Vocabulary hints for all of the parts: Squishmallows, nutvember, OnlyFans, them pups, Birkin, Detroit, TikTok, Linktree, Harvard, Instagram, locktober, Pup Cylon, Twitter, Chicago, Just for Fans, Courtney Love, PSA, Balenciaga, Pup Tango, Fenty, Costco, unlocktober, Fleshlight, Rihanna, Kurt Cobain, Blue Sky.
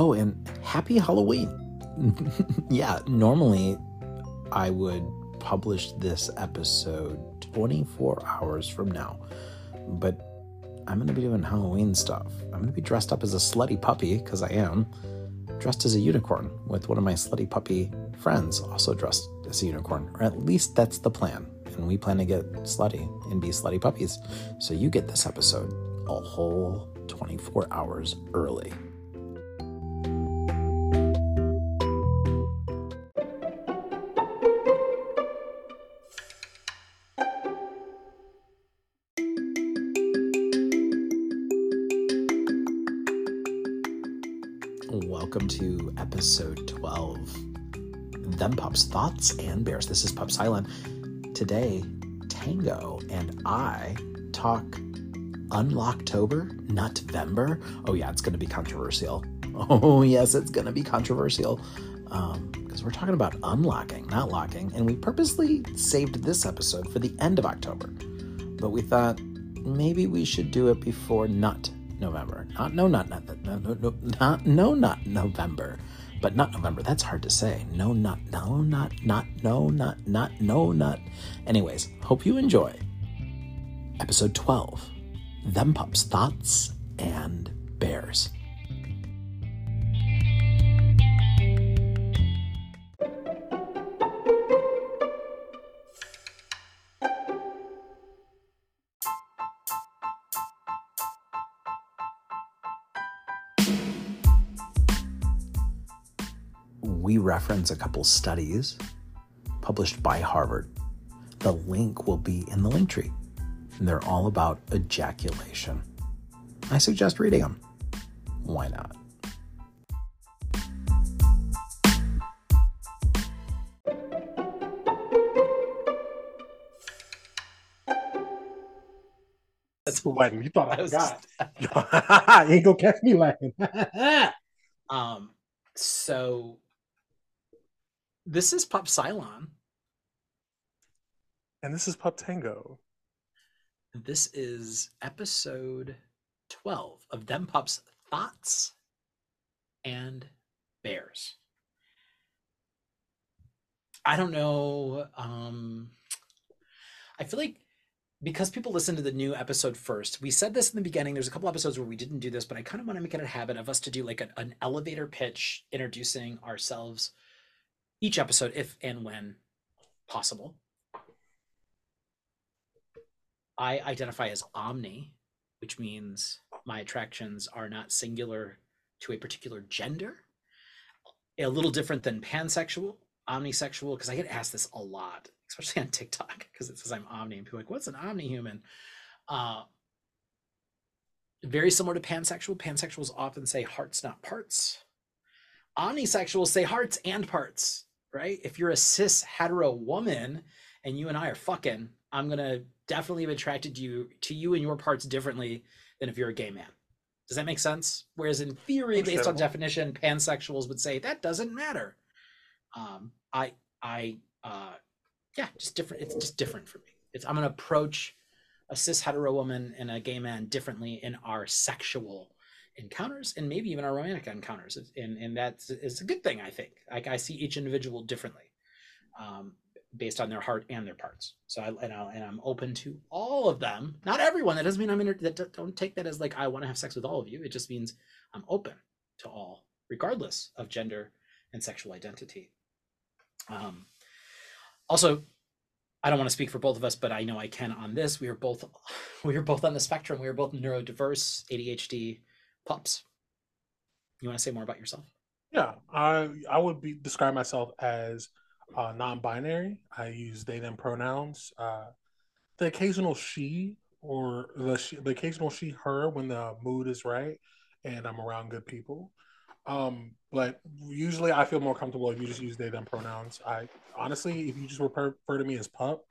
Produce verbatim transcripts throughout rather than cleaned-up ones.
Oh, and happy Halloween. Yeah, normally I would publish this episode twenty-four hours from now, but I'm going to be doing Halloween stuff. I'm going to be dressed up as a slutty puppy, because I am, dressed as a unicorn with one of my slutty puppy friends also dressed as a unicorn, or at least that's the plan. And we plan to get slutty and be slutty puppies. So you get this episode a whole twenty-four hours early. Welcome to episode twelve, Them Pups, Thoughts and Bears. This is Pup Cylon. Today, Tango and I talk unlocktober, nutvember. Oh yeah, it's going to be controversial. Oh yes, it's going to be controversial. Um, because we're talking about unlocking, not locking. And we purposely saved this episode for the end of October. But we thought maybe we should do it before Nut November. Not no nut, not no no no not no not November, but not November. That's hard to say. No nut, no not not no not not no nut. Anyways, hope you enjoy episode twelve, Them Pups, Thoughts and Bears. We reference a couple studies published by Harvard. The link will be in the link tree. And they're all about ejaculation. I suggest reading them. Why not? That's when you thought I was God. You ain't gonna catch me laughing. um, so... This is Pup Cylon. And this is Pup Tango. This is episode twelve of Them Pups, Thoughts and Bears. I don't know. Um, I feel like because people listen to the new episode first, we said this in the beginning. There's a couple episodes where we didn't do this, but I kind of want to make it a habit of us to do like an, an elevator pitch, introducing ourselves each episode, if and when possible. I identify as omni, which means my attractions are not singular to a particular gender. A little different than pansexual, omnisexual, because I get asked this a lot, especially on TikTok, because it says I'm omni, and people are like, what's an omni-human? Uh, very similar to pansexual. Pansexuals often say hearts, not parts. Omnisexuals say hearts and parts. Right? If you're a cis hetero woman and you and I are fucking, I'm gonna definitely have attracted you to you and your parts differently than if you're a gay man. Does that make sense? Whereas in theory, based on definition, pansexuals would say that doesn't matter. Um, I, I, uh, yeah, just different. It's just different for me. It's I'm gonna approach a cis hetero woman and a gay man differently in our sexual encounters and maybe even our romantic encounters, and and that's is a good thing. I think like I see each individual differently um based on their heart and their parts, so I and, I'll, and I'm open to all of them, not everyone. That doesn't mean I'm in that, don't take that as like I want to have sex with all of you. It just means I'm open to all regardless of gender and sexual identity. Um also, I don't want to speak for both of us, but I know I can on this. We are both we are both on the spectrum. We are both neurodiverse A D H D pups. You want to say more about yourself? Yeah, I I would be describe myself as uh, non-binary. I use they them pronouns. Uh, the occasional she or the she, the occasional she her when the mood is right and I'm around good people. Um, but usually I feel more comfortable if you just use they them pronouns. I honestly, if you just refer, refer to me as pup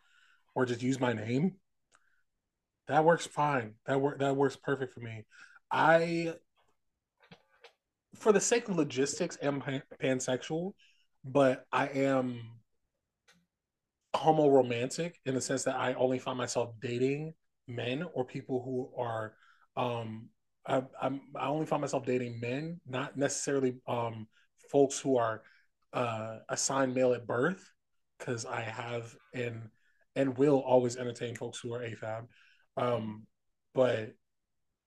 or just use my name, that works fine. That work that works perfect for me. I, for the sake of logistics, am pansexual, but I am homoromantic in the sense that I only find myself dating men or people who are um, I, I'm, I only find myself dating men, not necessarily um, folks who are uh, assigned male at birth, because I have and and will always entertain folks who are A F A B. Um, but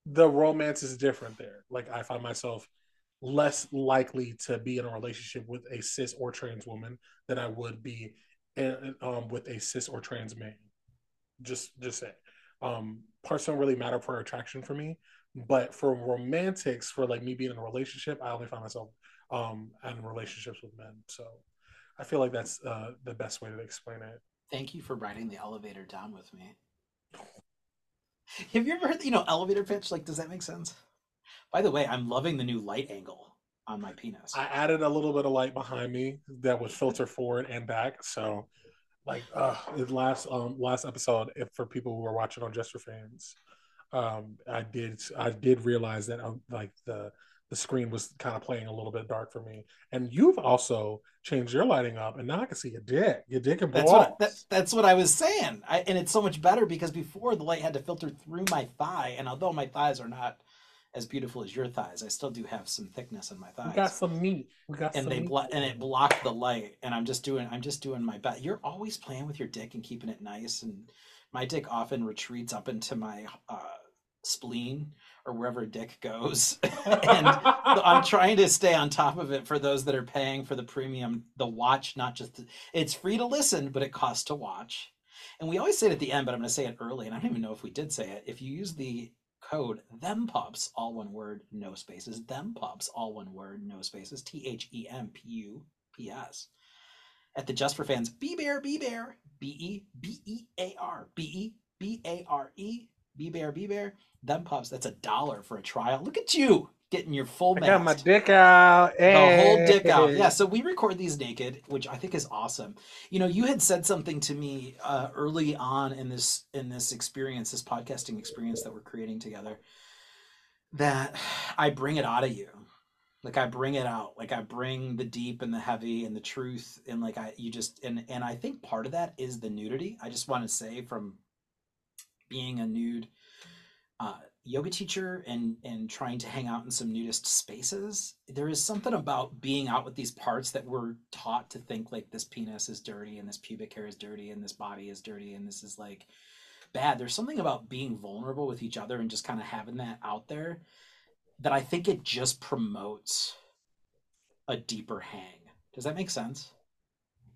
the romance is different there. Like, I find myself less likely to be in a relationship with a cis or trans woman than I would be in, um, with a cis or trans man. Just, just say, um, parts don't really matter for attraction for me. But for romantics, for like me being in a relationship, I only find myself um, in relationships with men. So I feel like that's uh, the best way to explain it. Thank you for riding the elevator down with me. Have you ever heard, you know, elevator pitch? Like, does that make sense? By the way, I'm loving the new light angle on my penis. I added a little bit of light behind me that would filter forward and back. So, like, uh, last um, last episode, if for people who are watching on Just for Fans, um, I did I did realize that um, like the the screen was kind of playing a little bit dark for me. And you've also changed your lighting up, and now I can see your dick. Your dick and balls. That's what, that, that's what I was saying. I, and it's so much better because before the light had to filter through my thigh, and although my thighs are not as beautiful as your thighs, I still do have some thickness in my thighs. We got some meat. We got and some they blo- meat. And it blocked the light. And I'm just doing, I'm just doing my best. You're always playing with your dick and keeping it nice. And my dick often retreats up into my uh, spleen or wherever dick goes. And I'm trying to stay on top of it for those that are paying for the premium, the watch, not just, the, it's free to listen, but it costs to watch. And we always say it at the end, but I'm going to say it early. And I don't even know if we did say it. If you use the code them pups, all one word, no spaces, them pups, all one word, no spaces, T H E M P U P S, at the Just for Fans Be Bear Be Bear B E B E A R B E B A R E Be Bear Be Bear them pups. That's a dollar for a trial. Look at you getting your full I got my dick out. Hey. The whole dick out. Yeah, so we record these naked, which I think is awesome. You know, you had said something to me uh, early on in this in this experience, this podcasting experience that we're creating together, that I bring it out of you. Like, I bring it out. Like, I bring the deep and the heavy and the truth. And like I you just and and I think part of that is the nudity. I just want to say, from being a nude uh yoga teacher and and trying to hang out in some nudist spaces, there is something about being out with these parts that we're taught to think, like, this penis is dirty and this pubic hair is dirty and this body is dirty and this is like bad. There's something about being vulnerable with each other and just kind of having that out there that I think it just promotes a deeper hang. Does that make sense?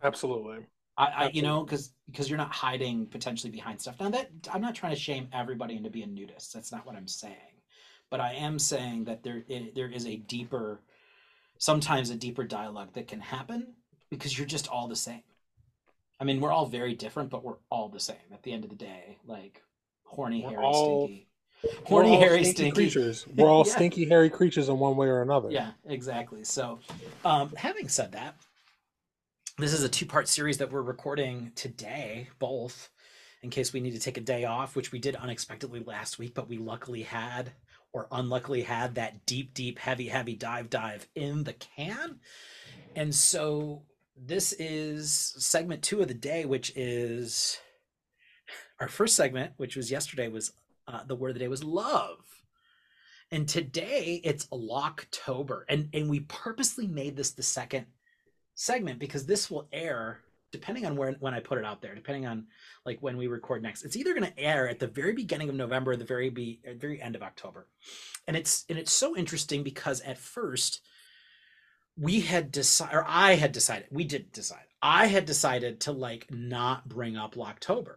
Absolutely. I, I you know, because because you're not hiding potentially behind stuff. Now, that I'm not trying to shame everybody into being nudists. That's not what I'm saying. But I am saying that there it, there is a deeper, sometimes a deeper dialogue that can happen because you're just all the same. I mean, we're all very different, but we're all the same at the end of the day. Like, horny, hairy, all, stinky. Horny, hairy, stinky, stinky creatures. We're all yeah. stinky, hairy creatures in one way or another. Yeah, exactly. So, um, having said that, this is a two-part series that we're recording today, both, in case we need to take a day off, which we did unexpectedly last week, but we luckily had, or unluckily had, that deep, deep, heavy, heavy dive dive in the can. And so this is segment two of the day, which is our first segment, which was yesterday, was uh, the word of the day was love. And today it's Locktober. And, and we purposely made this the second segment because this will air, depending on where when I put it out there, depending on like when we record next, it's either going to air at the very beginning of November or the very be or the very end of October. And it's and it's so interesting because at first we had decided, or I had decided, we did decide, I had decided to like not bring up Locktober,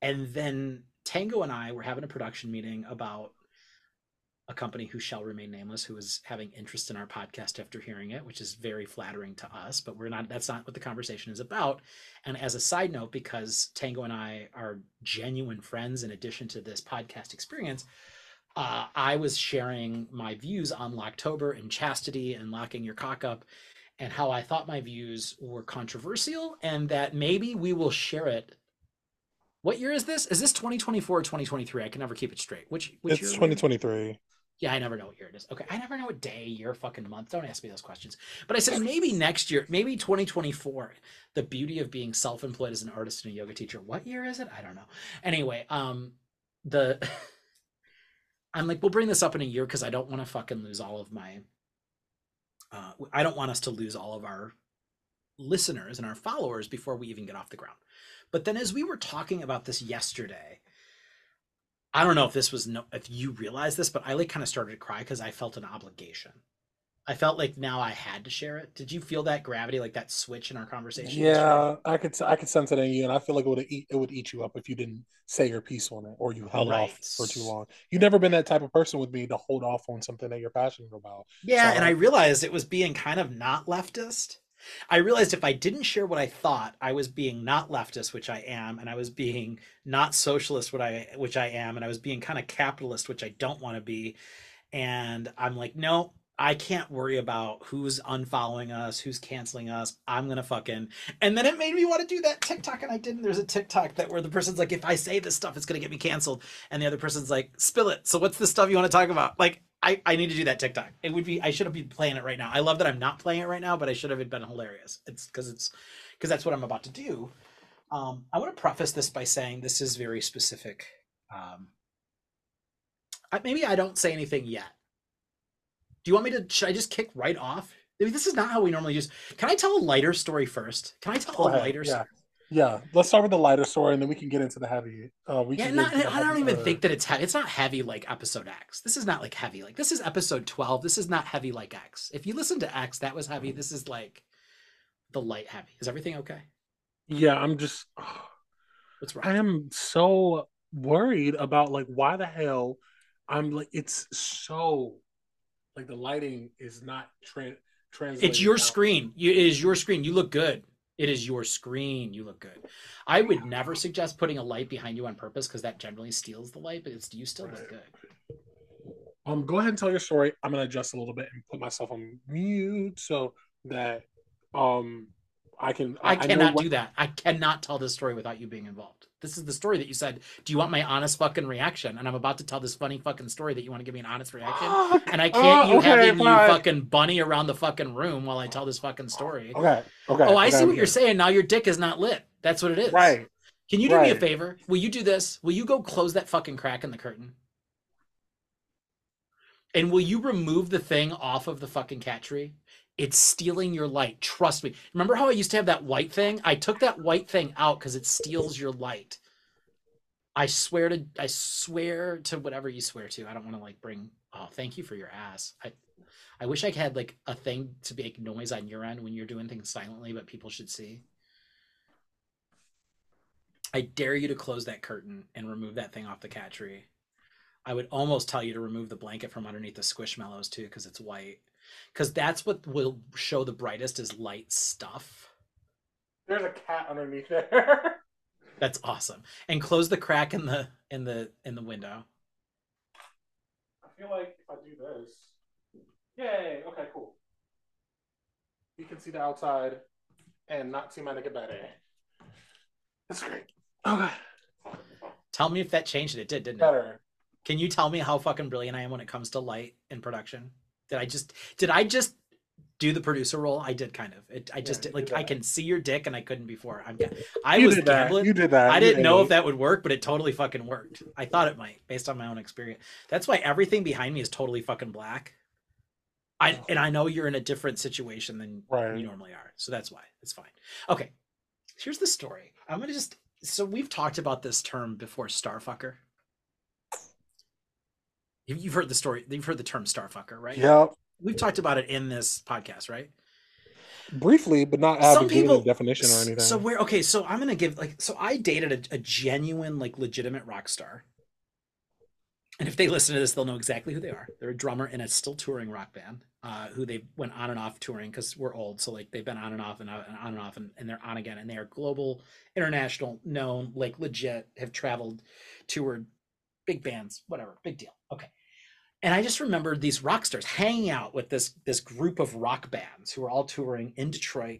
and then Tango and I were having a production meeting about a company who shall remain nameless, who is having interest in our podcast after hearing it, which is very flattering to us, but we're not, that's not what the conversation is about. And as a side note, because Tango and I are genuine friends, in addition to this podcast experience, uh, I was sharing my views on Locktober and chastity and locking your cock up and how I thought my views were controversial and that maybe we will share it. What year is this? Is this twenty twenty-four or twenty twenty-three? I can never keep it straight. Which, which it's year? twenty twenty-three. Yeah, I never know what year it is. Okay, I never know what day, year, fucking month. Don't ask me those questions. But I said maybe next year, maybe twenty twenty-four. The beauty of being self-employed as an artist and a yoga teacher. What year is it? I don't know. Anyway, um, the I'm like, we'll bring this up in a year because I don't want to fucking lose all of my, uh, I don't want us to lose all of our listeners and our followers before we even get off the ground. But then as we were talking about this yesterday, I don't know if this was, no, if you realized this, but I like kind of started to cry because I felt an obligation. I felt like now I had to share it. Did you feel that gravity, like that switch in our conversation? Yeah, I could I could sense it in you, and I feel like it would eat it would eat you up if you didn't say your piece on it or you held right. off for too long. You've never been that type of person with me to hold off on something that you're passionate about. Yeah, so, and I realized it was being kind of not leftist. I realized if I didn't share what I thought, I was being not leftist, which I am, and I was being not socialist, which I which I am, and I was being kind of capitalist, which I don't want to be. And I'm like, no. I can't worry about who's unfollowing us, who's canceling us. I'm going to fucking, and then it made me want to do that TikTok. And I didn't, there's a TikTok that where the person's like, if I say this stuff, it's going to get me canceled. And the other person's like, spill it. So what's the stuff you want to talk about? Like, I, I need to do that TikTok. It would be, I should have been playing it right now. I love that I'm not playing it right now, but I should have been hilarious. It's because it's because that's what I'm about to do. Um, I want to preface this by saying this is very specific. Um, I, maybe I don't say anything yet. Do you want me to, should I just kick right off? I mean, this is not how we normally use. Can I tell a lighter story first? Can I tell Go a ahead. lighter yeah. story? Yeah. Let's start with the lighter story and then we can get into the heavy. Uh, we yeah, can not, I heavy, don't even uh, think that it's heavy. It's not heavy like episode X. This is not like heavy. Like this is episode twelve. This is not heavy like X. If you listen to X, that was heavy. This is like the light heavy. Is everything okay? Yeah. I'm just, oh, what's wrong? I am so worried about like, why the hell I'm like, it's so like the lighting is not tra- translating. It's your out. screen. You, it is your screen. You look good. It is your screen. You look good. I would never suggest putting a light behind you on purpose because that generally steals the light, but it's, you still right. look good. Um, go ahead and tell your story. I'm going to adjust a little bit and put myself on mute so that um, I can. I, I cannot I what- do that. I cannot tell this story without you being involved. This is the story that you said, do you want my honest fucking reaction? And I'm about to tell this funny fucking story that you want to give me an honest reaction. Oh, and I can't oh, you okay, having fine. you fucking bunny around the fucking room while I tell this fucking story. Okay. Okay. Oh, I okay, see what okay. you're saying. Now your dick is not lit. That's what it is. Right. Can you do right. me a favor? Will you do this? Will you go close that fucking crack in the curtain? And will you remove the thing off of the fucking cat tree? It's stealing your light. Trust me. Remember how I used to have that white thing? I took that white thing out because it steals your light. I swear to, I swear to whatever you swear to. I don't want to like bring, oh, thank you for your ass. I, I wish I had like a thing to make noise on your end when you're doing things silently, but people should see. I dare you to close that curtain and remove that thing off the cat tree. I would almost tell you to remove the blanket from underneath the squishmallows too, because it's white. Because that's what will show the brightest is light stuff. There's a cat underneath there. That's awesome. And close the crack in the in the in the window. I feel like if I do this, yay! Okay, cool. You can see the outside and not see my naked body. That's great. Okay. Tell me if that changed it. It did, didn't it? Better. Can you tell me how fucking brilliant I am when it comes to light in production? Did I just, did I just do the producer role? I did kind of. It, I just yeah, did, like, did I can see your dick and I couldn't before. I'm, I you was did gambling. That. You did that. I didn't know if that would work, but it totally fucking worked. I thought it might based on my own experience. That's why everything behind me is totally fucking black. I, and I know you're in a different situation than right. you normally are. So that's why it's fine. Okay. Here's the story. I'm going to just, so we've talked about this term before, starfucker. You've heard the story. You've heard the term starfucker, right? Yep. We've talked about it in this podcast, right? Briefly, but not having a definition or anything. So where, okay, so I'm going to give, like, so I dated a, a genuine, like, legitimate rock star. And if they listen to this, they'll know exactly who they are. They're a drummer in a still touring rock band uh, who they went on and off touring because we're old. So, like, they've been on and off and on and on and off and, and they're on again. And they are global, international, known, like, legit, have traveled, toured, big bands, whatever, big deal. Okay. And I just remembered these rock stars hanging out with this, this group of rock bands who were all touring in Detroit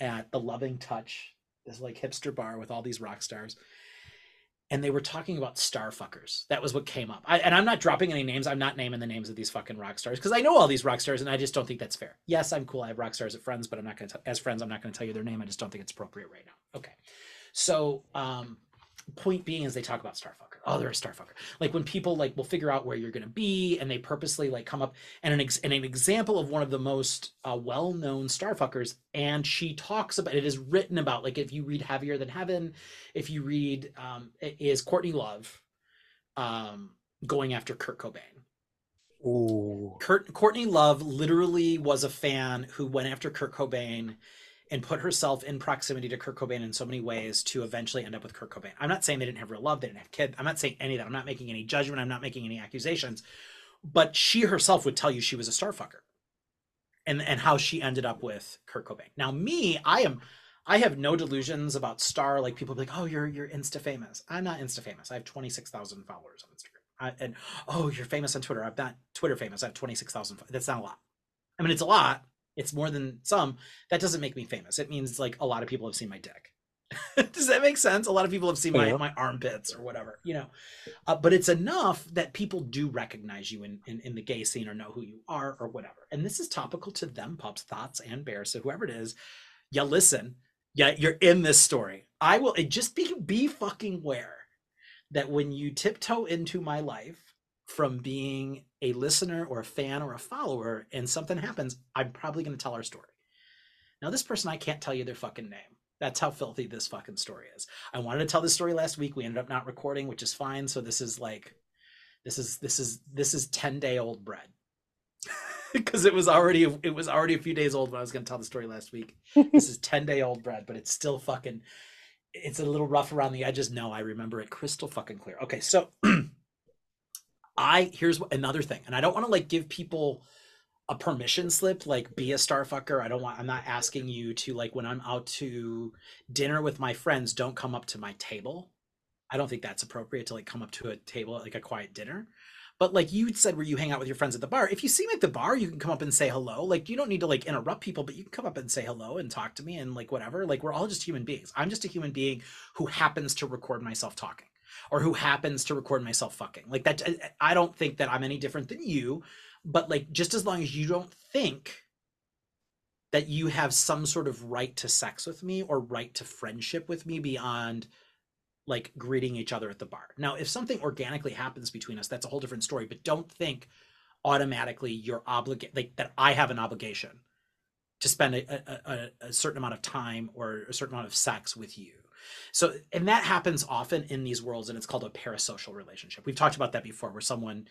at the Loving Touch, this like hipster bar with all these rock stars. And they were talking about star fuckers. That was what came up. I, and I'm not dropping any names. I'm not naming the names of these fucking rock stars because I know all these rock stars and I just don't think that's fair. Yes, I'm cool. I have rock stars as friends, but I'm not going to, as friends, I'm not going to tell you their name. I just don't think it's appropriate right now. Okay. So um, point being is they talk about star fuckers. oh, they're a starfucker. Like when people like will figure out where you're going to be and they purposely like come up. And an, ex and an example of one of the most uh, well-known starfuckers, and she talks about, it is written about, like if you read Heavier Than Heaven, if you read, um, it is Courtney Love um, going after Kurt Cobain. Ooh. Kurt, Courtney Love literally was a fan who went after Kurt Cobain and put herself in proximity to Kurt Cobain in so many ways to eventually end up with Kurt Cobain. I'm not saying they didn't have real love, they didn't have kids. I'm not saying any of that. I'm not making any judgment. I'm not making any accusations. But she herself would tell you she was a starfucker, and and how she ended up with Kurt Cobain. Now me, I am, I have no delusions about star. Like people be like, oh, you're you're Insta famous. I'm not Insta famous. I have twenty-six thousand followers on Instagram. I, and oh, you're famous on Twitter. I'm not Twitter famous. I have twenty-six thousand. That's not a lot. I mean, it's a lot. It's more than some. That doesn't make me famous. It means like a lot of people have seen my dick. Does that make sense? A lot of people have seen my, yeah. my armpits or whatever, you know, uh, but it's enough that people do recognize you in, in, in the gay scene or know who you are or whatever. And this is topical to them pups, thoughts and bears. So whoever it is, yeah, listen, yeah, you're in this story. I will it just be, be fucking aware that when you tiptoe into my life from being a listener or a fan or a follower and something happens, I'm probably going to tell our story. Now this person, I can't tell you their fucking name. That's how filthy this fucking story is. I wanted to tell this story last week. We ended up not recording, which is fine. So this is like, this is, this is, this is ten day old bread because it was already, it was already a few days old when I was going to tell the story last week. This is ten day old bread, but it's still fucking, it's a little rough around the edges. No, I remember it crystal fucking clear. Okay. So I, here's another thing. And I don't want to like give people a permission slip, like be a starfucker. I don't want, I'm not asking you to like, when I'm out to dinner with my friends, don't come up to my table. I don't think that's appropriate to like come up to a table at like a quiet dinner. But like you said, where you hang out with your friends at the bar, if you see me at the bar, you can come up and say hello. Like you don't need to like interrupt people, but you can come up and say hello and talk to me and like whatever. Like we're all just human beings. I'm just a human being who happens to record myself talking or who happens to record myself fucking. Like that, I don't think that I'm any different than you, but like just as long as you don't think that you have some sort of right to sex with me or right to friendship with me beyond like greeting each other at the bar. Now, if something organically happens between us, that's a whole different story, but don't think automatically you're obligated, like that I have an obligation to spend a, a, a certain amount of time or a certain amount of sex with you. So, and that happens often in these worlds, and it's called a parasocial relationship. We've talked about that before, where someone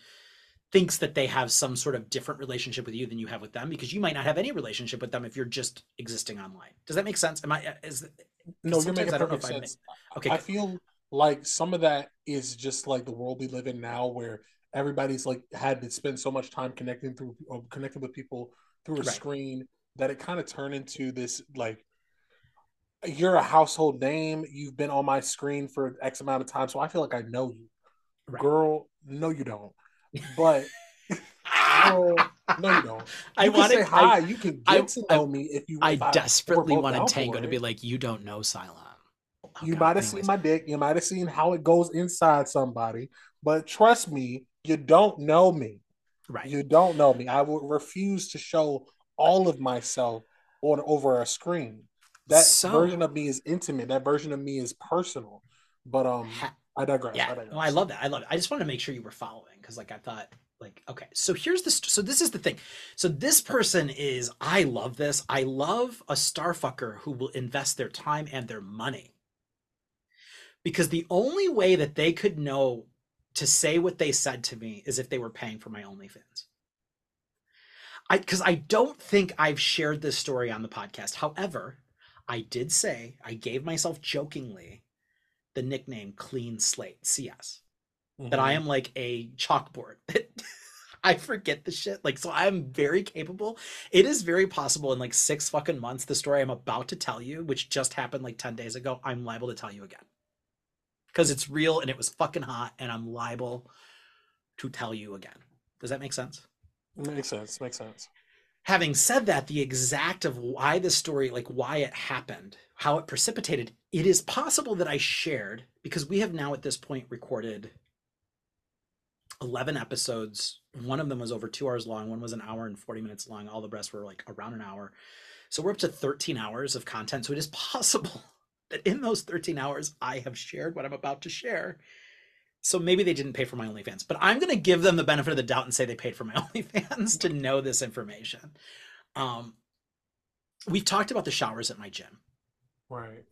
thinks that they have some sort of different relationship with you than you have with them, because you might not have any relationship with them if you're just existing online. Does that make sense? Am I, is, no, you're making perfect sense. I, okay, I feel like some of that is just like the world we live in now, where everybody's like had to spend so much time connecting through, or connecting with people through a right. screen, that it kind of turned into this like, you're a household name. You've been on my screen for X amount of time, so I feel like I know you, right. girl. No, you don't. But girl, no, you don't. You I want to say hi. I, you can get I, to know I, me if you. I if desperately I wanted Tango to be like, you don't know Cylon. Oh, you might have seen my dick. You might have seen how it goes inside somebody, but trust me, you don't know me. Right. You don't know me. I will refuse to show all of myself on over a screen. That so, version of me is intimate. That version of me is personal. But um, I digress. Yeah, I, digress. No, I love that. I love it. I just wanted to make sure you were following, because like I thought, like okay. So here's this. So this is the thing. So this person is. I love this. I love a starfucker who will invest their time and their money. Because the only way that they could know to say what they said to me is if they were paying for my OnlyFans. I because I don't think I've shared this story on the podcast. However. I did say, I gave myself jokingly the nickname Clean Slate, C S, mm-hmm. that I am like a chalkboard. I forget the shit. Like, so I'm very capable. It is very possible in like six fucking months, the story I'm about to tell you, which just happened like ten days ago, I'm liable to tell you again. Because it's real and it was fucking hot, and I'm liable to tell you again. Does that make sense? It makes sense. Makes sense. Having said that, the exact of why this story, like why it happened, how it precipitated, it is possible that I shared, because we have now at this point recorded eleven episodes. One of them was over two hours long. One was an hour and forty minutes long. All the rest were like around an hour. So we're up to thirteen hours of content. So it is possible that in those thirteen hours, I have shared what I'm about to share So maybe they didn't pay for my OnlyFans, but I'm going to give them the benefit of the doubt and say they paid for my OnlyFans to know this information. Um, we've talked about the showers at my gym. Right.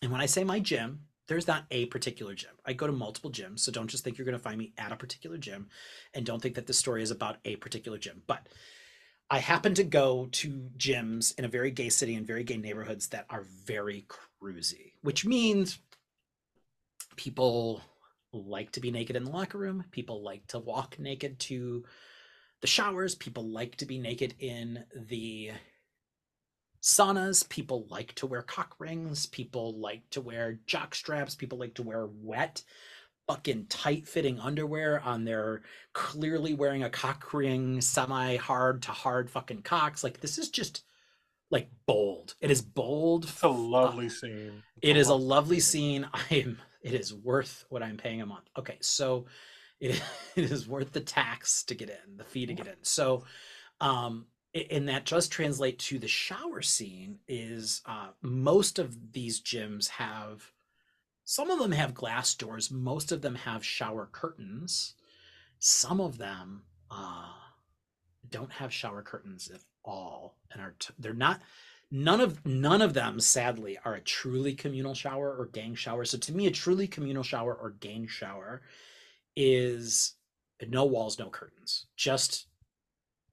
And when I say my gym, there's not a particular gym. I go to multiple gyms, so don't just think you're going to find me at a particular gym, and don't think that the story is about a particular gym. But I happen to go to gyms in a very gay city and very gay neighborhoods that are very cruisy, which means people like to be naked in the locker room. People like to walk naked to the showers. People like to be naked in the saunas. People like to wear cock rings. People like to wear jock straps. People like to wear wet, fucking tight fitting underwear on their clearly wearing a cock ring, semi hard to hard fucking cocks. Like, this is just like bold. It is bold. It's a lovely scene. It is a lovely scene. I am. It is worth what I'm paying a month. Okay, so it, it is worth the tax to get in, the fee to get in. So, um, and that does translate to the shower scene is uh, most of these gyms have, some of them have glass doors. Most of them have shower curtains. Some of them uh, don't have shower curtains at all. And are t- they're not... None of none of them, sadly, are a truly communal shower or gang shower. So to me, a truly communal shower or gang shower is no walls, no curtains, just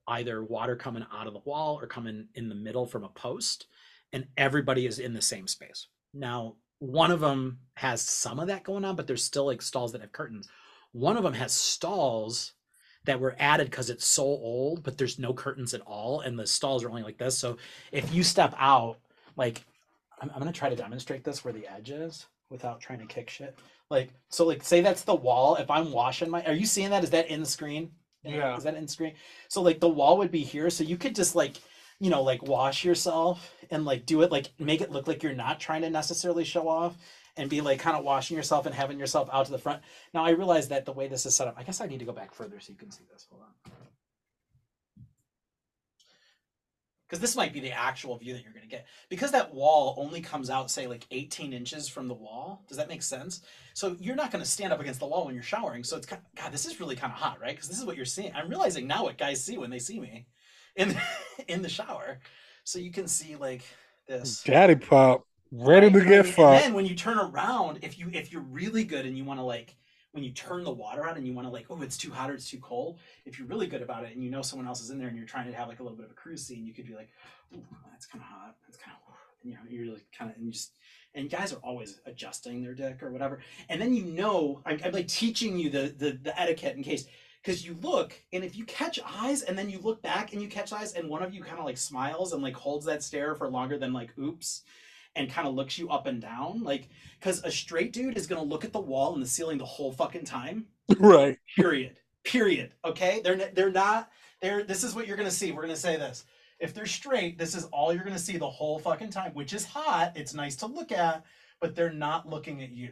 either water coming out of the wall or coming in the middle from a post, and everybody is in the same space. Now, one of them has some of that going on, but there's still like stalls that have curtains. One of them has stalls that were added because it's so old, but there's no curtains at all, and the stalls are only like this. So if you step out, like, I'm, I'm gonna try to demonstrate this where the edge is without trying to kick shit. Like, so like, say that's the wall. If I'm washing my, are you seeing that? Is that in the screen? Yeah. Is that in the screen? So like the wall would be here. So you could just like, you know, like wash yourself and like do it, like make it look like you're not trying to necessarily show off, and be like kind of washing yourself and having yourself out to the front. Now I realize that the way this is set up, I guess I need to go back further so you can see this. Hold on. Because this might be the actual view that you're going to get. Because that wall only comes out, say, like eighteen inches from the wall. Does that make sense? So you're not going to stand up against the wall when you're showering. So it's kind of, God, this is really kind of hot, right? Because this is what you're seeing. I'm realizing now what guys see when they see me in the, in the shower. So you can see like this. Daddy Pop. Ready to get fucked. And then when you turn around, if you if you're really good and you want to like, when you turn the water on and you want to like, oh, it's too hot or it's too cold. If you're really good about it and you know someone else is in there and you're trying to have like a little bit of a cruise scene, you could be like, oh, that's kind of hot. That's kind of, you know, you're like kind of and just and guys are always adjusting their dick or whatever. And then you know, I'm, I'm like teaching you the the the etiquette in case. Because you look, and if you catch eyes, and then you look back and you catch eyes, and one of you kind of like smiles and like holds that stare for longer than like, oops. And kind of looks you up and down, like, because a straight dude is gonna look at the wall and the ceiling the whole fucking time, right? Period. Period. Okay, they're they're not. They're. This is what you're gonna see. We're gonna say this. If they're straight, this is all you're gonna see the whole fucking time, which is hot. It's nice to look at, but they're not looking at you.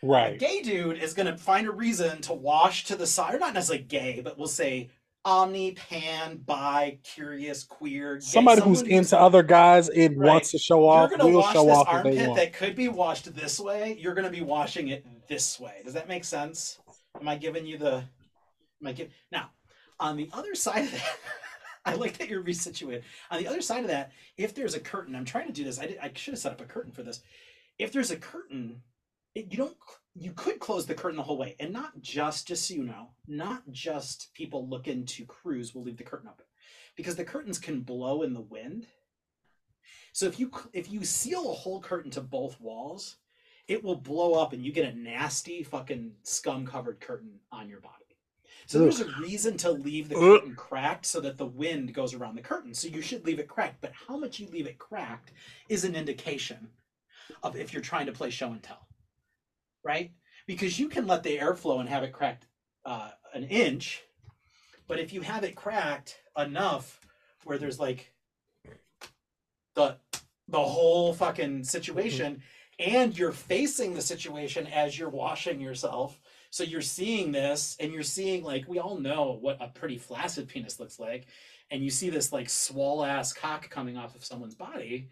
Right. A gay dude is gonna find a reason to wash to the side. Or not necessarily gay, but we'll say omni, pan, bi, curious, queer, gay. Somebody who's, who's into other guys and right. wants to show off. You're gonna will wash show this off armpit if they want. That could be washed this way. You're gonna be washing it this way. Does that make sense? Am I giving you the? Am I give now? On the other side of that, I like that you're resituated. On the other side of that, if there's a curtain, I'm trying to do this. I did, I should have set up a curtain for this. If there's a curtain, it, you don't. You could close the curtain the whole way, and not just, just so you know, not just people looking to cruise will leave the curtain open, because the curtains can blow in the wind. So if you if you seal a whole curtain to both walls, it will blow up, and you get a nasty fucking scum covered curtain on your body. So there's a reason to leave the curtain cracked so that the wind goes around the curtain. So you should leave it cracked, but how much you leave it cracked is an indication of if you're trying to play show and tell. Right? Because you can let the air flow and have it cracked uh, an inch, but if you have it cracked enough where there's like the the whole fucking situation, mm-hmm. and you're facing the situation as you're washing yourself, so you're seeing this and you're seeing like, we all know what a pretty flaccid penis looks like, and you see this like swole ass cock coming off of someone's body,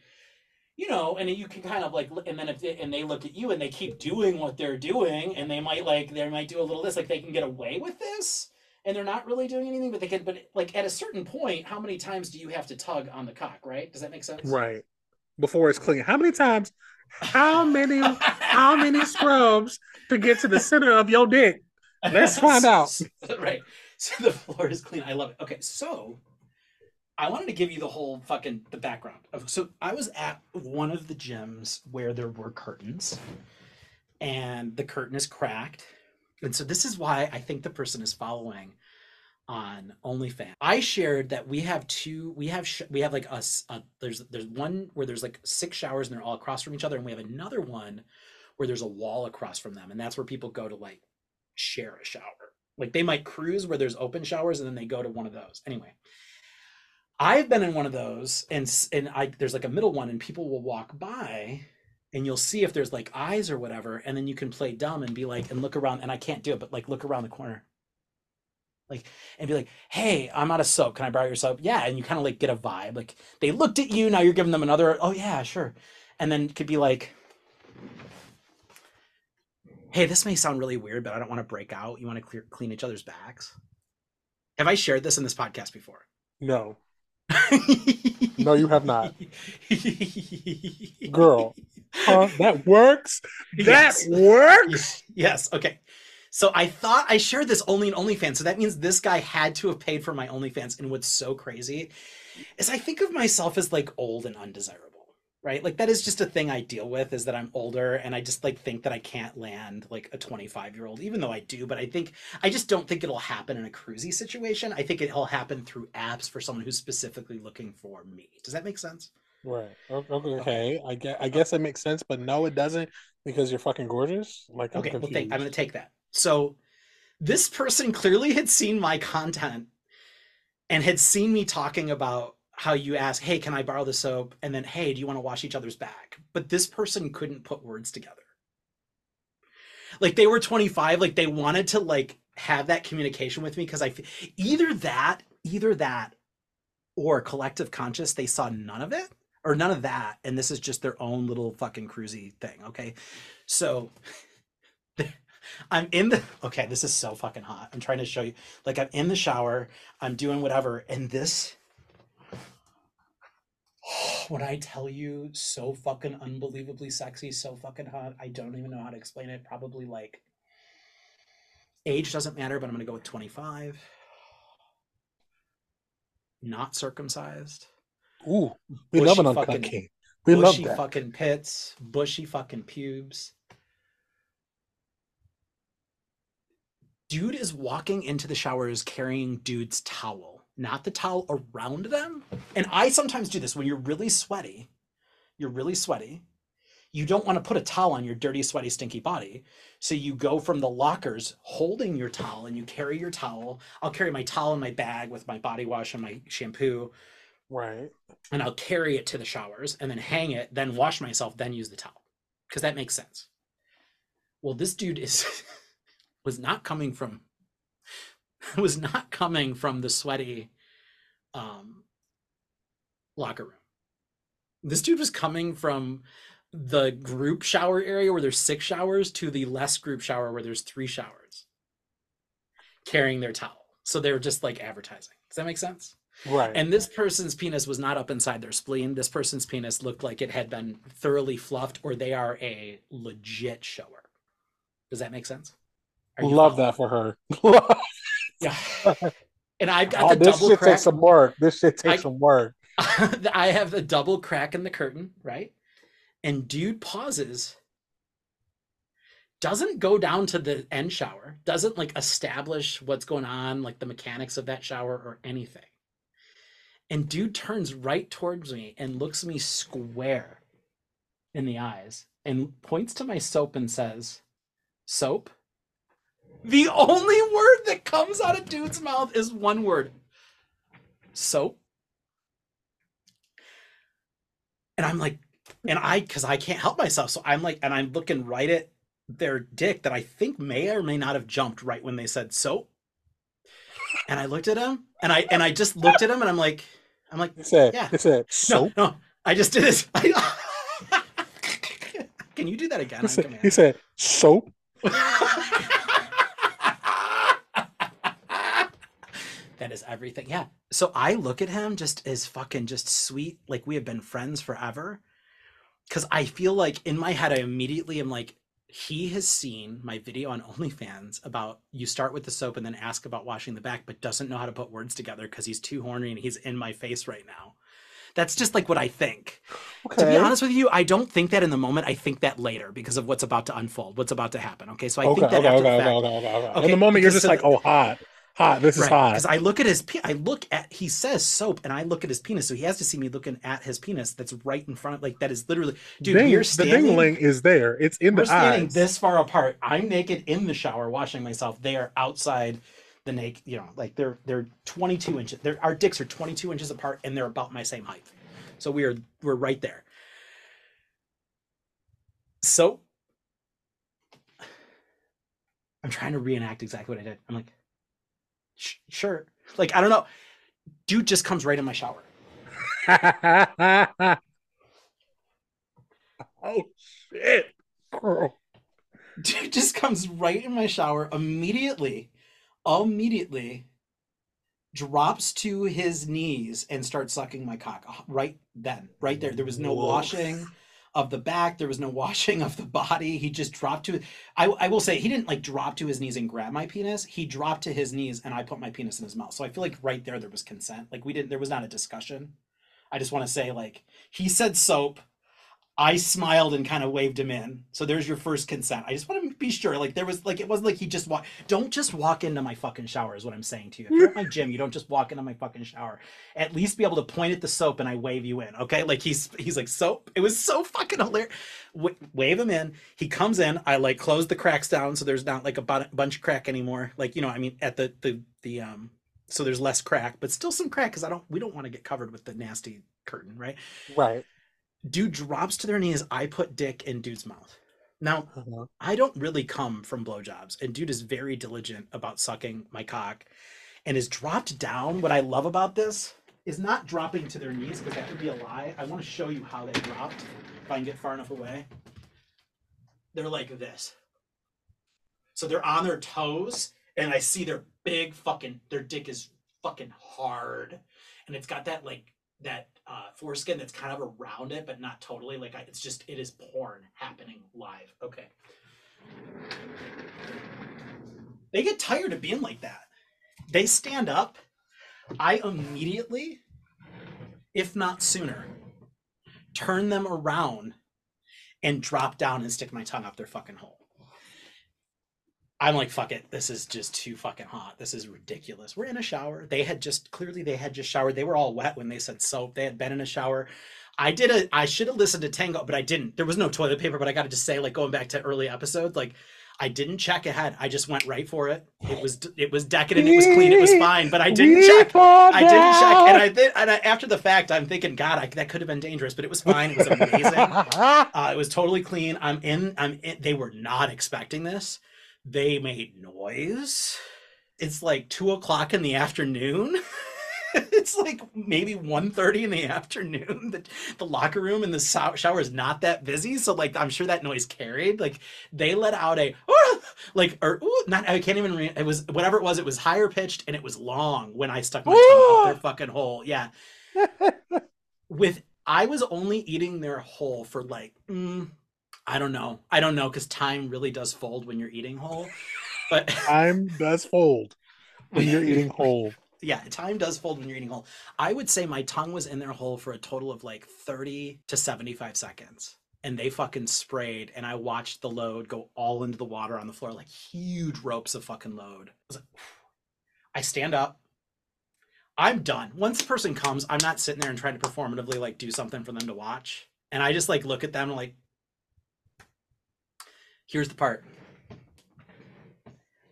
you know, and you can kind of like, and then if they, and they look at you and they keep doing what they're doing, and they might like, they might do a little this, like they can get away with this and they're not really doing anything, but they can, but like at a certain point, how many times do you have to tug on the cock, right? Does that make sense? Right. Before it's clean. How many times, how many, how many scrubs to get to the center of your dick? Let's find out. Right. So the floor is clean. I love it. Okay. So I wanted to give you the whole fucking, the background. So I was at one of the gyms where there were curtains, and the curtain is cracked. And so this is why I think the person is following on OnlyFans. I shared that we have two, we have, sh- we have like us, uh, there's, there's one where there's like six showers and they're all across from each other. And we have another one where there's a wall across from them. And that's where people go to like share a shower. Like they might cruise where there's open showers and then they go to one of those. Anyway, I've been in one of those, and and I there's like a middle one, and people will walk by and you'll see if there's like eyes or whatever, and then you can play dumb and be like, and look around, and I can't do it, but like look around the corner, like, and be like, hey, I'm out of soap, can I borrow your soap? Yeah. And you kind of like get a vibe, like they looked at you, now you're giving them another, oh yeah, sure. And then it could be like, hey, this may sound really weird, but I don't want to break out, you want to clear, clean each other's backs. Have I shared this in this podcast before? No. No, you have not. Girl, huh? That works. That yes. works. Yes. Okay. So I thought I shared this only in OnlyFans. So that means this guy had to have paid for my OnlyFans. And what's so crazy is I think of myself as like old and undesirable, right? Like that is just a thing I deal with, is that I'm older and I just like think that I can't land like a twenty-five year old, even though I do, but I think, I just don't think it'll happen in a cruisy situation. I think it'll happen through apps for someone who's specifically looking for me. Does that make sense? Right. Okay. okay. I guess, I guess that makes sense, but no, it doesn't, because you're fucking gorgeous. Like, I'm okay. Confused. Well, thank, I'm going to take that. So this person clearly had seen my content and had seen me talking about how you ask, hey, can I borrow the soap? And then, hey, do you want to wash each other's back? But this person couldn't put words together. Like they were twenty-five, like they wanted to like have that communication with me, because I f- either that, either that or collective conscious, they saw none of it. Or none of that, and this is just their own little fucking cruisy thing, okay? So, I'm in the, okay, this is so fucking hot. I'm trying to show you, like I'm in the shower, I'm doing whatever, and this, oh, when I tell you, so fucking unbelievably sexy, so fucking hot, I don't even know how to explain it, probably like, age doesn't matter, but I'm gonna go with twenty-five. Not circumcised. Ooh, we bushy love an uncut king. We bushy love that. Fucking pits, bushy fucking pubes. Dude is walking into the showers carrying dude's towel, not the towel around them. And I sometimes do this when you're really sweaty. You're really sweaty. You don't want to put a towel on your dirty, sweaty, stinky body. So you go from the lockers holding your towel, and you carry your towel. I'll carry my towel in my bag with my body wash and my shampoo. Right. And I'll carry it to the showers and then hang it, then wash myself, then use the towel, because that makes sense. Well, this dude is was not coming from was not coming from the sweaty um locker room. This dude was coming from the group shower area where there's six showers to the less group shower where there's three showers, carrying their towel. So they're just like advertising. Does that make sense? Right. And this person's penis was not up inside their spleen. This person's penis looked like it had been thoroughly fluffed, or they are a legit shower. Does that make sense? Love that for her. Yeah. And I've got oh, the this double shit crack. Takes some work. This shit takes I, some work. I have the double crack in the curtain, right? And dude pauses, doesn't go down to the end shower, doesn't like establish what's going on, like the mechanics of that shower or anything. And dude turns right towards me and looks me square in the eyes and points to my soap and says, soap? The only word that comes out of dude's mouth is one word, soap. And I'm like, and I, cause I can't help myself. So I'm like, and I'm looking right at their dick that I think may or may not have jumped right when they said soap. And I looked at him and I, and I just looked at him and I'm like, I'm like, that's it. Yeah. That's it. No, no, I just did this. I, Can you do that again? He said, on command? He said soap. That is everything. Yeah. So I look at him just as fucking just sweet. Like we have been friends forever. Cause I feel like in my head, I immediately am like, he has seen my video on OnlyFans about you start with the soap and then ask about washing the back, but doesn't know how to put words together cause he's too horny and he's in my face right now. That's just like what I think. Okay. To be honest with you, I don't think that in the moment. I think that later because of what's about to unfold, what's about to happen. Okay. So I okay, think that okay, after okay, the fact, okay, okay, okay. Okay, in the moment you're just so like, oh, hot. Hot. This is right, hot. Because I look at his, pe- I look at, he says soap, and I look at his penis, so he has to see me looking at his penis. That's right in front of, like that is literally, dude. Ding, you're standing. The dingling is there. It's in the eyes. We're standing this far apart. I'm naked in the shower washing myself. They are outside the naked. You know, like they're they're twenty-two inches. They're, our dicks are twenty-two inches apart, and they're about my same height. So we are we're right there. So I'm trying to reenact exactly what I did. I'm like. Sure. Like, I don't know. Dude just comes right in my shower. Oh, shit. Girl. Dude just comes right in my shower immediately, immediately drops to his knees and starts sucking my cock right then, right there. There was no Whoa. washing of the back. There was no washing of the body. He just dropped to, I, I will say he didn't like drop to his knees and grab my penis. He dropped to his knees and I put my penis in his mouth. So I feel like right there, there was consent. Like we didn't, there was not a discussion. I just want to say like, he said soap. I smiled and kind of waved him in. So there's your first consent. I just want to be sure. Like there was like, it wasn't like he just walked. Don't just walk into my fucking shower is what I'm saying to you. If you're at my gym, you don't just walk into my fucking shower. At least be able to point at the soap and I wave you in. Okay. Like he's, he's like soap. It was so fucking hilarious. W- wave him in. He comes in. I like close the cracks down. So there's not like a b- bunch of crack anymore. Like, you know, I mean at the, the, the, um, so there's less crack, but still some crack. Cause I don't, we don't want to get covered with the nasty curtain. Right. Right. Dude drops to their knees. I put dick in dude's mouth. Now, uh-huh. I don't really come from blowjobs, and dude is very diligent about sucking my cock and is dropped down. What I love about this is not dropping to their knees, because that would be a lie. I want to show you how they dropped, if I can get far enough away. They're like this. So they're on their toes, and I see their big fucking, their dick is fucking hard. And it's got that, like, that... Uh, foreskin that's kind of around it, but not totally. Like I, it's just, it is porn happening live. Okay. They get tired of being like that. They stand up. I immediately, if not sooner, turn them around and drop down and stick my tongue up their fucking hole. I'm like, fuck it. This is just too fucking hot. This is ridiculous. We're in a shower. They had just, clearly they had just showered. They were all wet when they said soap. They had been in a shower. I did a, I should have listened to Tango, but I didn't. There was no toilet paper, but I got to just say, like going back to early episodes, like I didn't check ahead. I just went right for it. It was, it was decadent. It was clean. It was fine, but I didn't we check. I didn't check. And I did. And I, after the fact, I'm thinking, God, I, that could have been dangerous, but it was fine. It was amazing. uh, it was totally clean. I'm in, I'm in, they were not expecting this. They made noise. It's like two o'clock in the afternoon. It's like maybe one thirty in the afternoon. The, the locker room and the so- shower is not that busy. So like, I'm sure that noise carried. Like they let out a, oh, like, or oh, not, I can't even, re- it was, whatever it was, it was higher pitched and it was long when I stuck my tongue up their fucking hole. Yeah. With, I was only eating their hole for like, mm, I don't know. I don't know because time really does fold when you're eating whole. But time does fold when you're eating whole. Yeah, time does fold when you're eating whole. I would say my tongue was in their hole for a total of like thirty to seventy-five seconds. And they fucking sprayed. And I watched the load go all into the water on the floor, like huge ropes of fucking load. I was like, I stand up. I'm done. Once the person comes, I'm not sitting there and trying to performatively like do something for them to watch. And I just like look at them and like, here's the part.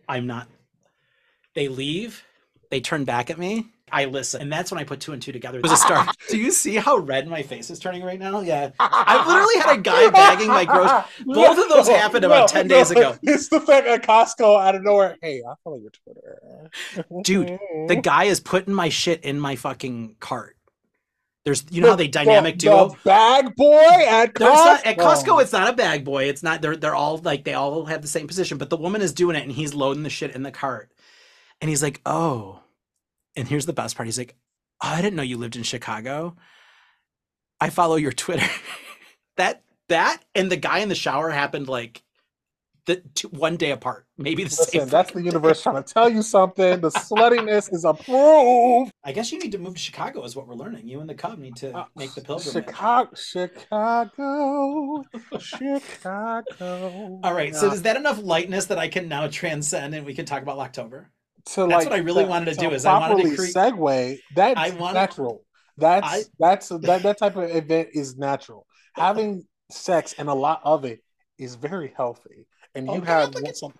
I'm not, they leave, they turn back at me, I listen. And that's when I put two and two together. It was a start. Do you see how red my face is turning right now? Yeah. I literally had a guy bagging my groceries. Both of those happened no, about ten no, days ago. It's the fact that Costco out of nowhere. Hey, I follow your Twitter. Dude, the guy is putting my shit in my fucking cart. There's, you know, the, how they dynamic the, duo. The bag boy at Costco. Not, at Costco, it's not a bag boy. It's not. They're they're all like they all have the same position. But the woman is doing it, and he's loading the shit in the cart, and he's like, "Oh," and here's the best part. He's like, "Oh, I didn't know you lived in Chicago. I follow your Twitter." that that and the guy in the shower happened like the two, one day apart. Maybe the Listen, same. That's the universe trying to tell you something. The sluttiness is approved. I guess you need to move to Chicago, is what we're learning. You and the Cub need to uh, make the pilgrimage. Chicago, Chicago, Chicago. All right. Yeah. So is that enough lightness that I can now transcend and we can talk about Locktober? So that's like, what I really that, wanted to, to do is I wanted to create segue. That's I wanted, natural. That's I, that's that that type of event is natural. Having sex and a lot of it is very healthy. And you oh, have look, at some...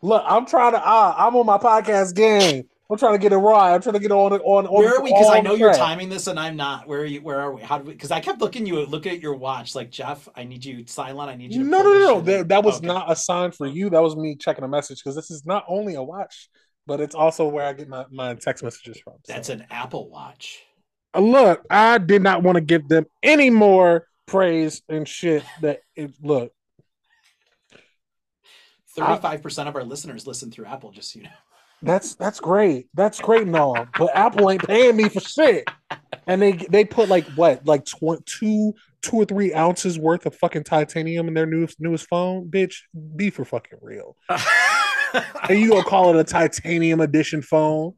look, I'm trying to. Uh, I'm on my podcast game. I'm trying to get it right. I'm trying to get on on. on where are we? Because I know you're timing this, and I'm not. Where are you? Where are we? How do we? Because I kept looking you looking at your watch, like Jeff. I need you, Cylon. I need you. To no, no, no, no. That, that was okay. Not a sign for you. That was me checking a message because this is not only a watch, but it's also where I get my, my text messages from. So. That's an Apple Watch. Uh, look, I did not want to give them any more praise and shit. That it, look. thirty-five percent of our listeners listen through Apple, just so you know. That's that's great. That's great, no. But Apple ain't paying me for shit. And they they put like what, like tw- two two or three ounces worth of fucking titanium in their newest newest phone, bitch. Be for fucking real. And you gonna call it a titanium edition phone?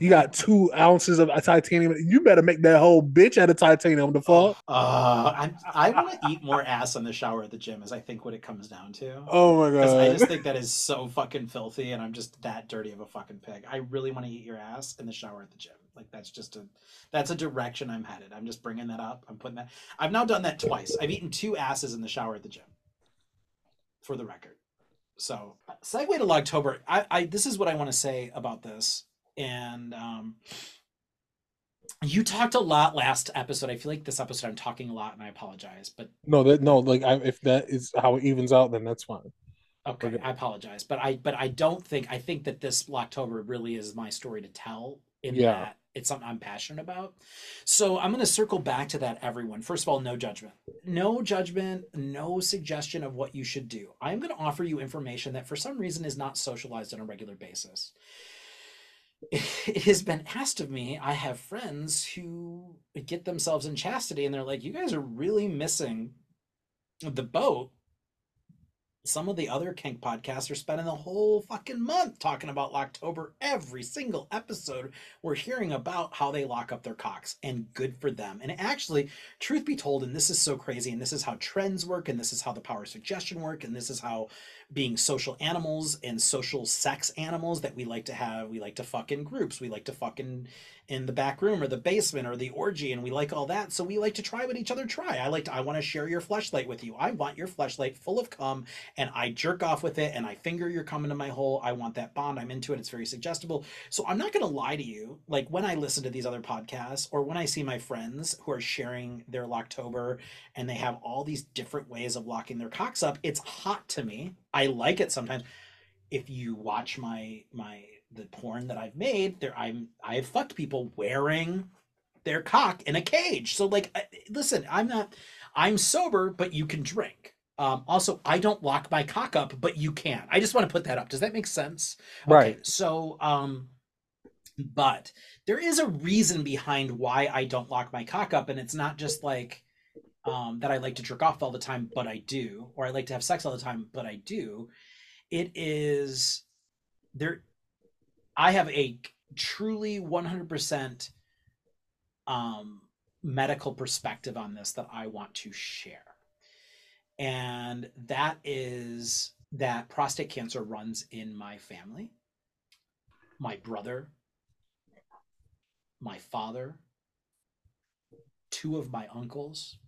You got two ounces of titanium. You better make that whole bitch out of titanium. The fuck. Uh, I'm, I want to eat more ass in the shower at the gym. Is I think what it comes down to. Oh my god! I just think that is so fucking filthy, and I'm just that dirty of a fucking pig. I really want to eat your ass in the shower at the gym. Like that's just a that's a direction I'm headed. I'm just bringing that up. I'm putting that. I've now done that twice. I've eaten two asses in the shower at the gym. For the record, so segue to Locktober. I, I this is what I want to say about this. And um, you talked a lot last episode. I feel like this episode I'm talking a lot, and I apologize. But no, that no, like I, if that is how it evens out, then that's fine. Okay, okay, I apologize, but I but I don't think I think that this Locktober really is my story to tell. In yeah. that it's something I'm passionate about. So I'm going to circle back to that. Everyone, first of all, no judgment, no judgment, no suggestion of what you should do. I'm going to offer you information that for some reason is not socialized on a regular basis. It has been asked of me. I have friends who get themselves in chastity and they're like, you guys are really missing the boat. Some of the other kink podcasts are spending the whole fucking month talking about Locktober. Every single episode, we're hearing about how they lock up their cocks, and good for them. And actually, truth be told, and this is so crazy, and this is how trends work, and this is how the power of suggestion work, and this is how being social animals and social sex animals that we like to have, we like to fuck in groups, we like to fuck in, in the back room or the basement or the orgy, and we like all that. So we like to try what each other try. I like to, I want to share your fleshlight with you. I want your fleshlight full of cum. And I jerk off with it, and I finger your cum into my hole. I want that bond. I'm into it. It's very suggestible. So I'm not going to lie to you. Like, when I listen to these other podcasts, or when I see my friends who are sharing their Locktober, and they have all these different ways of locking their cocks up, it's hot to me. I like it sometimes. If you watch my my the porn that I've made, there I'm I've fucked people wearing their cock in a cage. So like, listen, I'm not I'm sober, but you can drink. Um, also, I don't lock my cock up, but you can. I just want to put that up. Does that make sense? Right. Okay, so, um, but there is a reason behind why I don't lock my cock up. And it's not just like um, that I like to jerk off all the time, but I do. Or I like to have sex all the time, but I do. It is there. I have a truly one hundred percent um, medical perspective on this that I want to share. And that is that prostate cancer runs in my family. My brother, my father, two of my uncles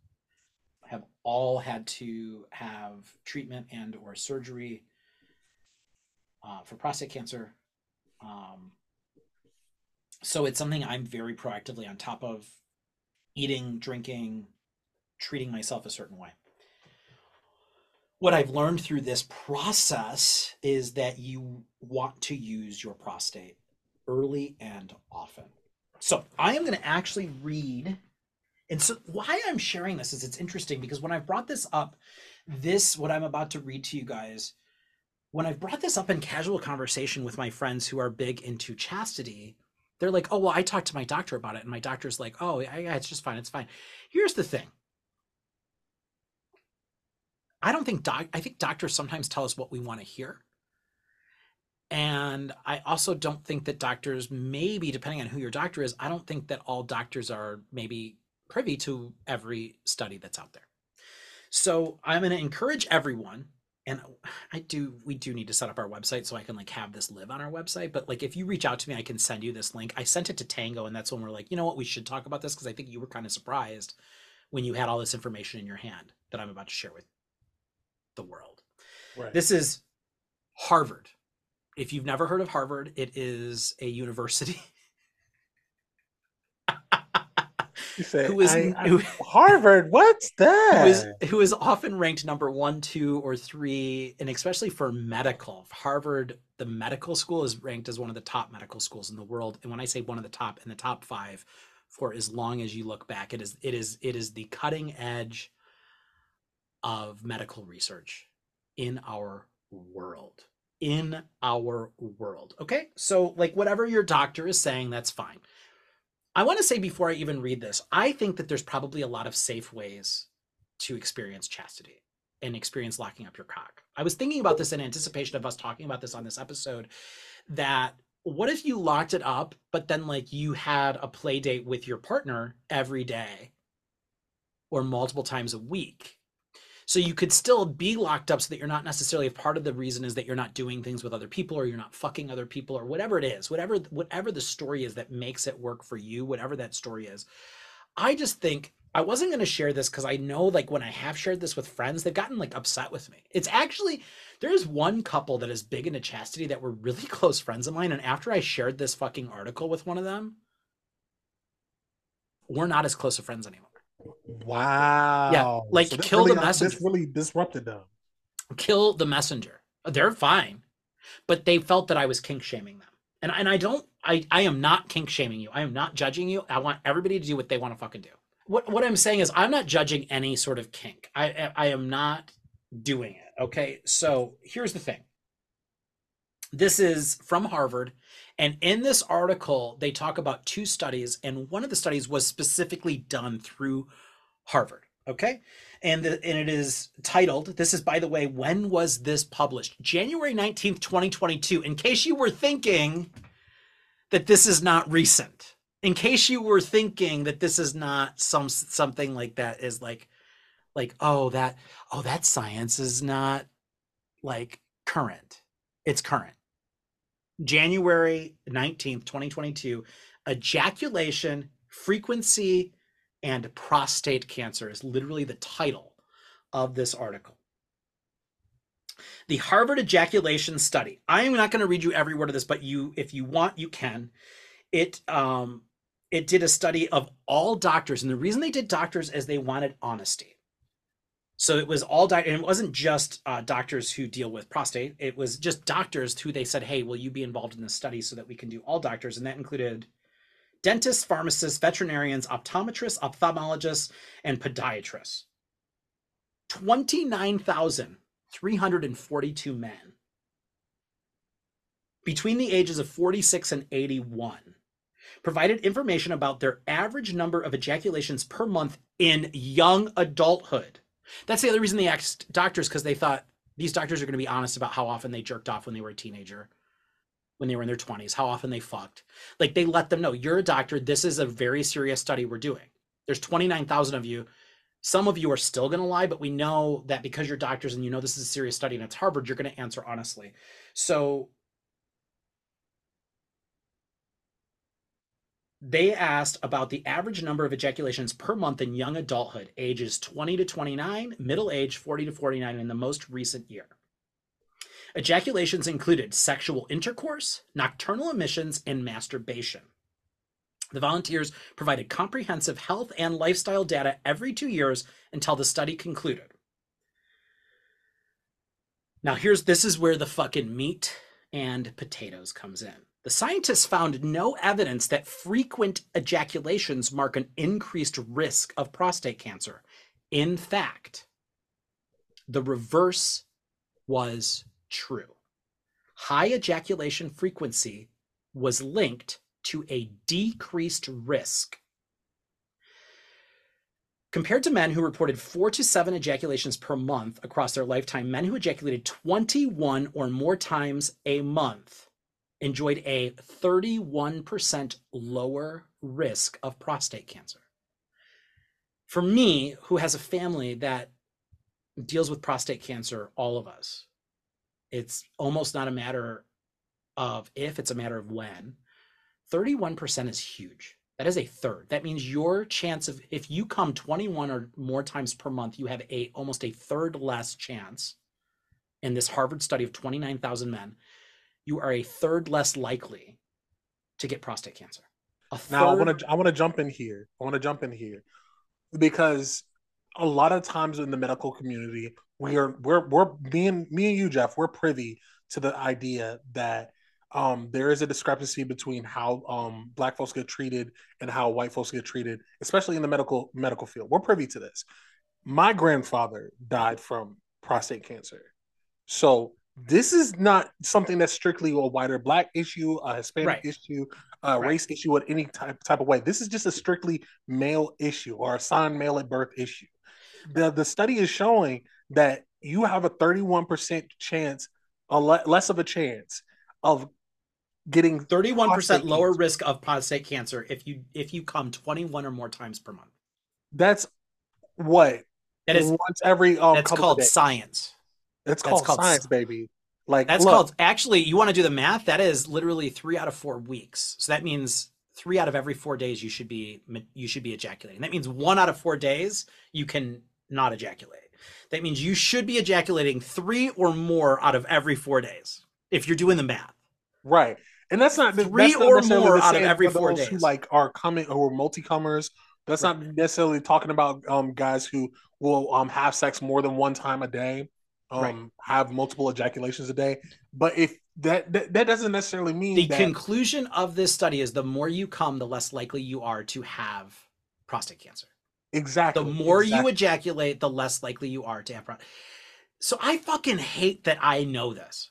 have all had to have treatment and or surgery uh, for prostate cancer. Um, so it's something I'm very proactively on top of, eating, drinking, treating myself a certain way. What I've learned through this process is that you want to use your prostate early and often. So I am going to actually read And so why I'm sharing this is it's interesting because when I've brought this up, this, what I'm about to read to you guys, when I've brought this up in casual conversation with my friends who are big into chastity, they're like, oh, well, I talked to my doctor about it. And my doctor's like, oh, yeah, it's just fine. It's fine. Here's the thing. I don't think doc, I think doctors sometimes tell us what we want to hear. And I also don't think that doctors, maybe depending on who your doctor is, I don't think that all doctors are maybe privy to every study that's out there. So I'm going to encourage everyone. And I do, we do need to set up our website so I can like have this live on our website. But like, if you reach out to me, I can send you this link. I sent it to Tango, and that's when we're like, you know what, we should talk about this. Cause I think you were kind of surprised when you had all this information in your hand that I'm about to share with the world. Right. This is Harvard. If you've never heard of Harvard, it is a university. You say, who is I, who, Harvard? What's that? Who is, who is often ranked number one, two, or three, and especially for medical. Harvard, the medical school, is ranked as one of the top medical schools in the world. And when I say one of the top, in the top five for as long as you look back, it is it is it is the cutting edge of medical research in our world. In our world. Okay, so like whatever your doctor is saying, that's fine. I want to say before I even read this, I think that there's probably a lot of safe ways to experience chastity and experience locking up your cock. I was thinking about this in anticipation of us talking about this on this episode, that what if you locked it up, but then like you had a play date with your partner every day or multiple times a week? So you could still be locked up so that you're not necessarily, if part of the reason is that you're not doing things with other people or you're not fucking other people or whatever it is, whatever, whatever the story is that makes it work for you, whatever that story is. I just think I wasn't going to share this because I know like when I have shared this with friends, they've gotten like upset with me. It's actually, there is one couple that is big into chastity that were really close friends of mine. And after I shared this fucking article with one of them, we're not as close of friends anymore. Wow. Yeah, like so kill really, the messenger. This really disrupted them. Kill the messenger. They're fine, but they felt that I was kink shaming them. And and I don't. I I am not kink shaming you. I am not judging you. I want everybody to do what they want to fucking do. What what I'm saying is I'm not judging any sort of kink. I I, I am not doing it. Okay. So here's the thing. This is from Harvard. And in this article, they talk about two studies. And one of the studies was specifically done through Harvard. Okay. And, the, and it is titled, this is, by the way, when was this published? January nineteenth, twenty twenty-two. In case you were thinking that this is not recent, in case you were thinking that this is not some something like that is like, like, oh, that, oh, that science is not like current. It's current. January nineteenth, twenty twenty-two, ejaculation, frequency, and prostate cancer is literally the title of this article. The Harvard ejaculation study. I am not going to read you every word of this, but you, if you want, you can. It, um, it did a study of all doctors. And the reason they did doctors is they wanted honesty. So it was all doctors, and it wasn't just uh, doctors who deal with prostate. It was just doctors who they said, hey, will you be involved in this study so that we can do all doctors? And that included dentists, pharmacists, veterinarians, optometrists, ophthalmologists, and podiatrists. twenty-nine thousand three hundred forty-two men between the ages of forty-six and eighty-one provided information about their average number of ejaculations per month in young adulthood. That's the other reason they asked doctors, because they thought these doctors are going to be honest about how often they jerked off when they were a teenager, when they were in their twenties, how often they fucked. Like they let them know, you're a doctor. This is a very serious study we're doing. There's twenty-nine thousand of you. Some of you are still going to lie, but we know that because you're doctors and you know this is a serious study and it's Harvard, you're going to answer honestly. So they asked about the average number of ejaculations per month in young adulthood, ages twenty to twenty-nine, middle age forty to forty-nine, in the most recent year. Ejaculations included sexual intercourse, nocturnal emissions, and masturbation. The volunteers provided comprehensive health and lifestyle data every two years until the study concluded. Now here's, this is where the fucking meat and potatoes comes in. The scientists found no evidence that frequent ejaculations mark an increased risk of prostate cancer. In fact, the reverse was true. High ejaculation frequency was linked to a decreased risk. Compared to men who reported four to seven ejaculations per month across their lifetime, men who ejaculated twenty-one or more times a month enjoyed a thirty-one percent lower risk of prostate cancer. For me, who has a family that deals with prostate cancer, all of us, it's almost not a matter of if, it's a matter of when. thirty-one percent is huge. That is a third. That means your chance of, if you come twenty-one or more times per month, you have a almost a third less chance. In this Harvard study of twenty-nine thousand men, you are a third less likely to get prostate cancer. A third. Now I want to I want to jump in here. I want to jump in here because a lot of times in the medical community, we are we're we're me and me and you, Jeff, we're privy to the idea that Um, there is a discrepancy between how um, Black folks get treated and how white folks get treated, especially in the medical medical field. We're privy to this. My grandfather died from prostate cancer. So this is not something that's strictly a white or Black issue, a Hispanic right. issue, a right. race issue in any type, type of way. This is just a strictly male issue or assigned male at birth issue. The, the study is showing that you have a thirty-one percent chance, a le- less of a chance of getting thirty-one percent lower risk of prostate cancer if you if you come twenty-one or more times per month. That's what that is once every um that's called science. It's called science, baby. Like that's called actually you want to do the math, that is literally three out of four weeks. So that means three out of every four days you should be you should be ejaculating. That means one out of four days you can not ejaculate. That means you should be ejaculating three or more out of every four days if you're doing the math. Right. And that's not three or more out of every four days who like are coming or multi-comers. That's not necessarily talking about um guys who will um have sex more than one time a day, um right. have multiple ejaculations a day. But if that that, that doesn't necessarily mean the that conclusion of this study is the more you come, the less likely you are to have prostate cancer. Exactly. The more exactly. you ejaculate, the less likely you are to have prostate. So I fucking hate that I know this.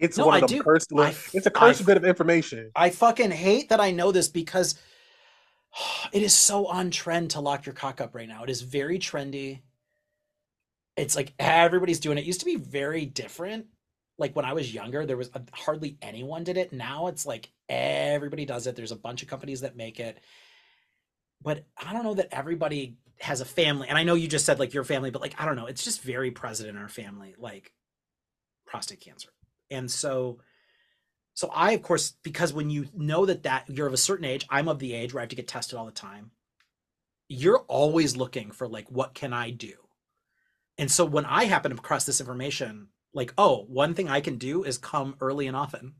It's no, one of the cursed. It's a cursed bit of information. I fucking hate that I know this because it is so on trend to lock your cock up right now. It is very trendy. It's like everybody's doing it. It used to be very different. Like when I was younger, there was a, hardly anyone did it. Now it's like everybody does it. There's a bunch of companies that make it. But I don't know that everybody has a family. And I know you just said like your family, but like, I don't know. It's just very present in our family, like prostate cancer. And so, so I, of course, because when you know that that you're of a certain age, I'm of the age where I have to get tested all the time. You're always looking for like, what can I do? And so when I happen across this information, like, oh, one thing I can do is come early and often.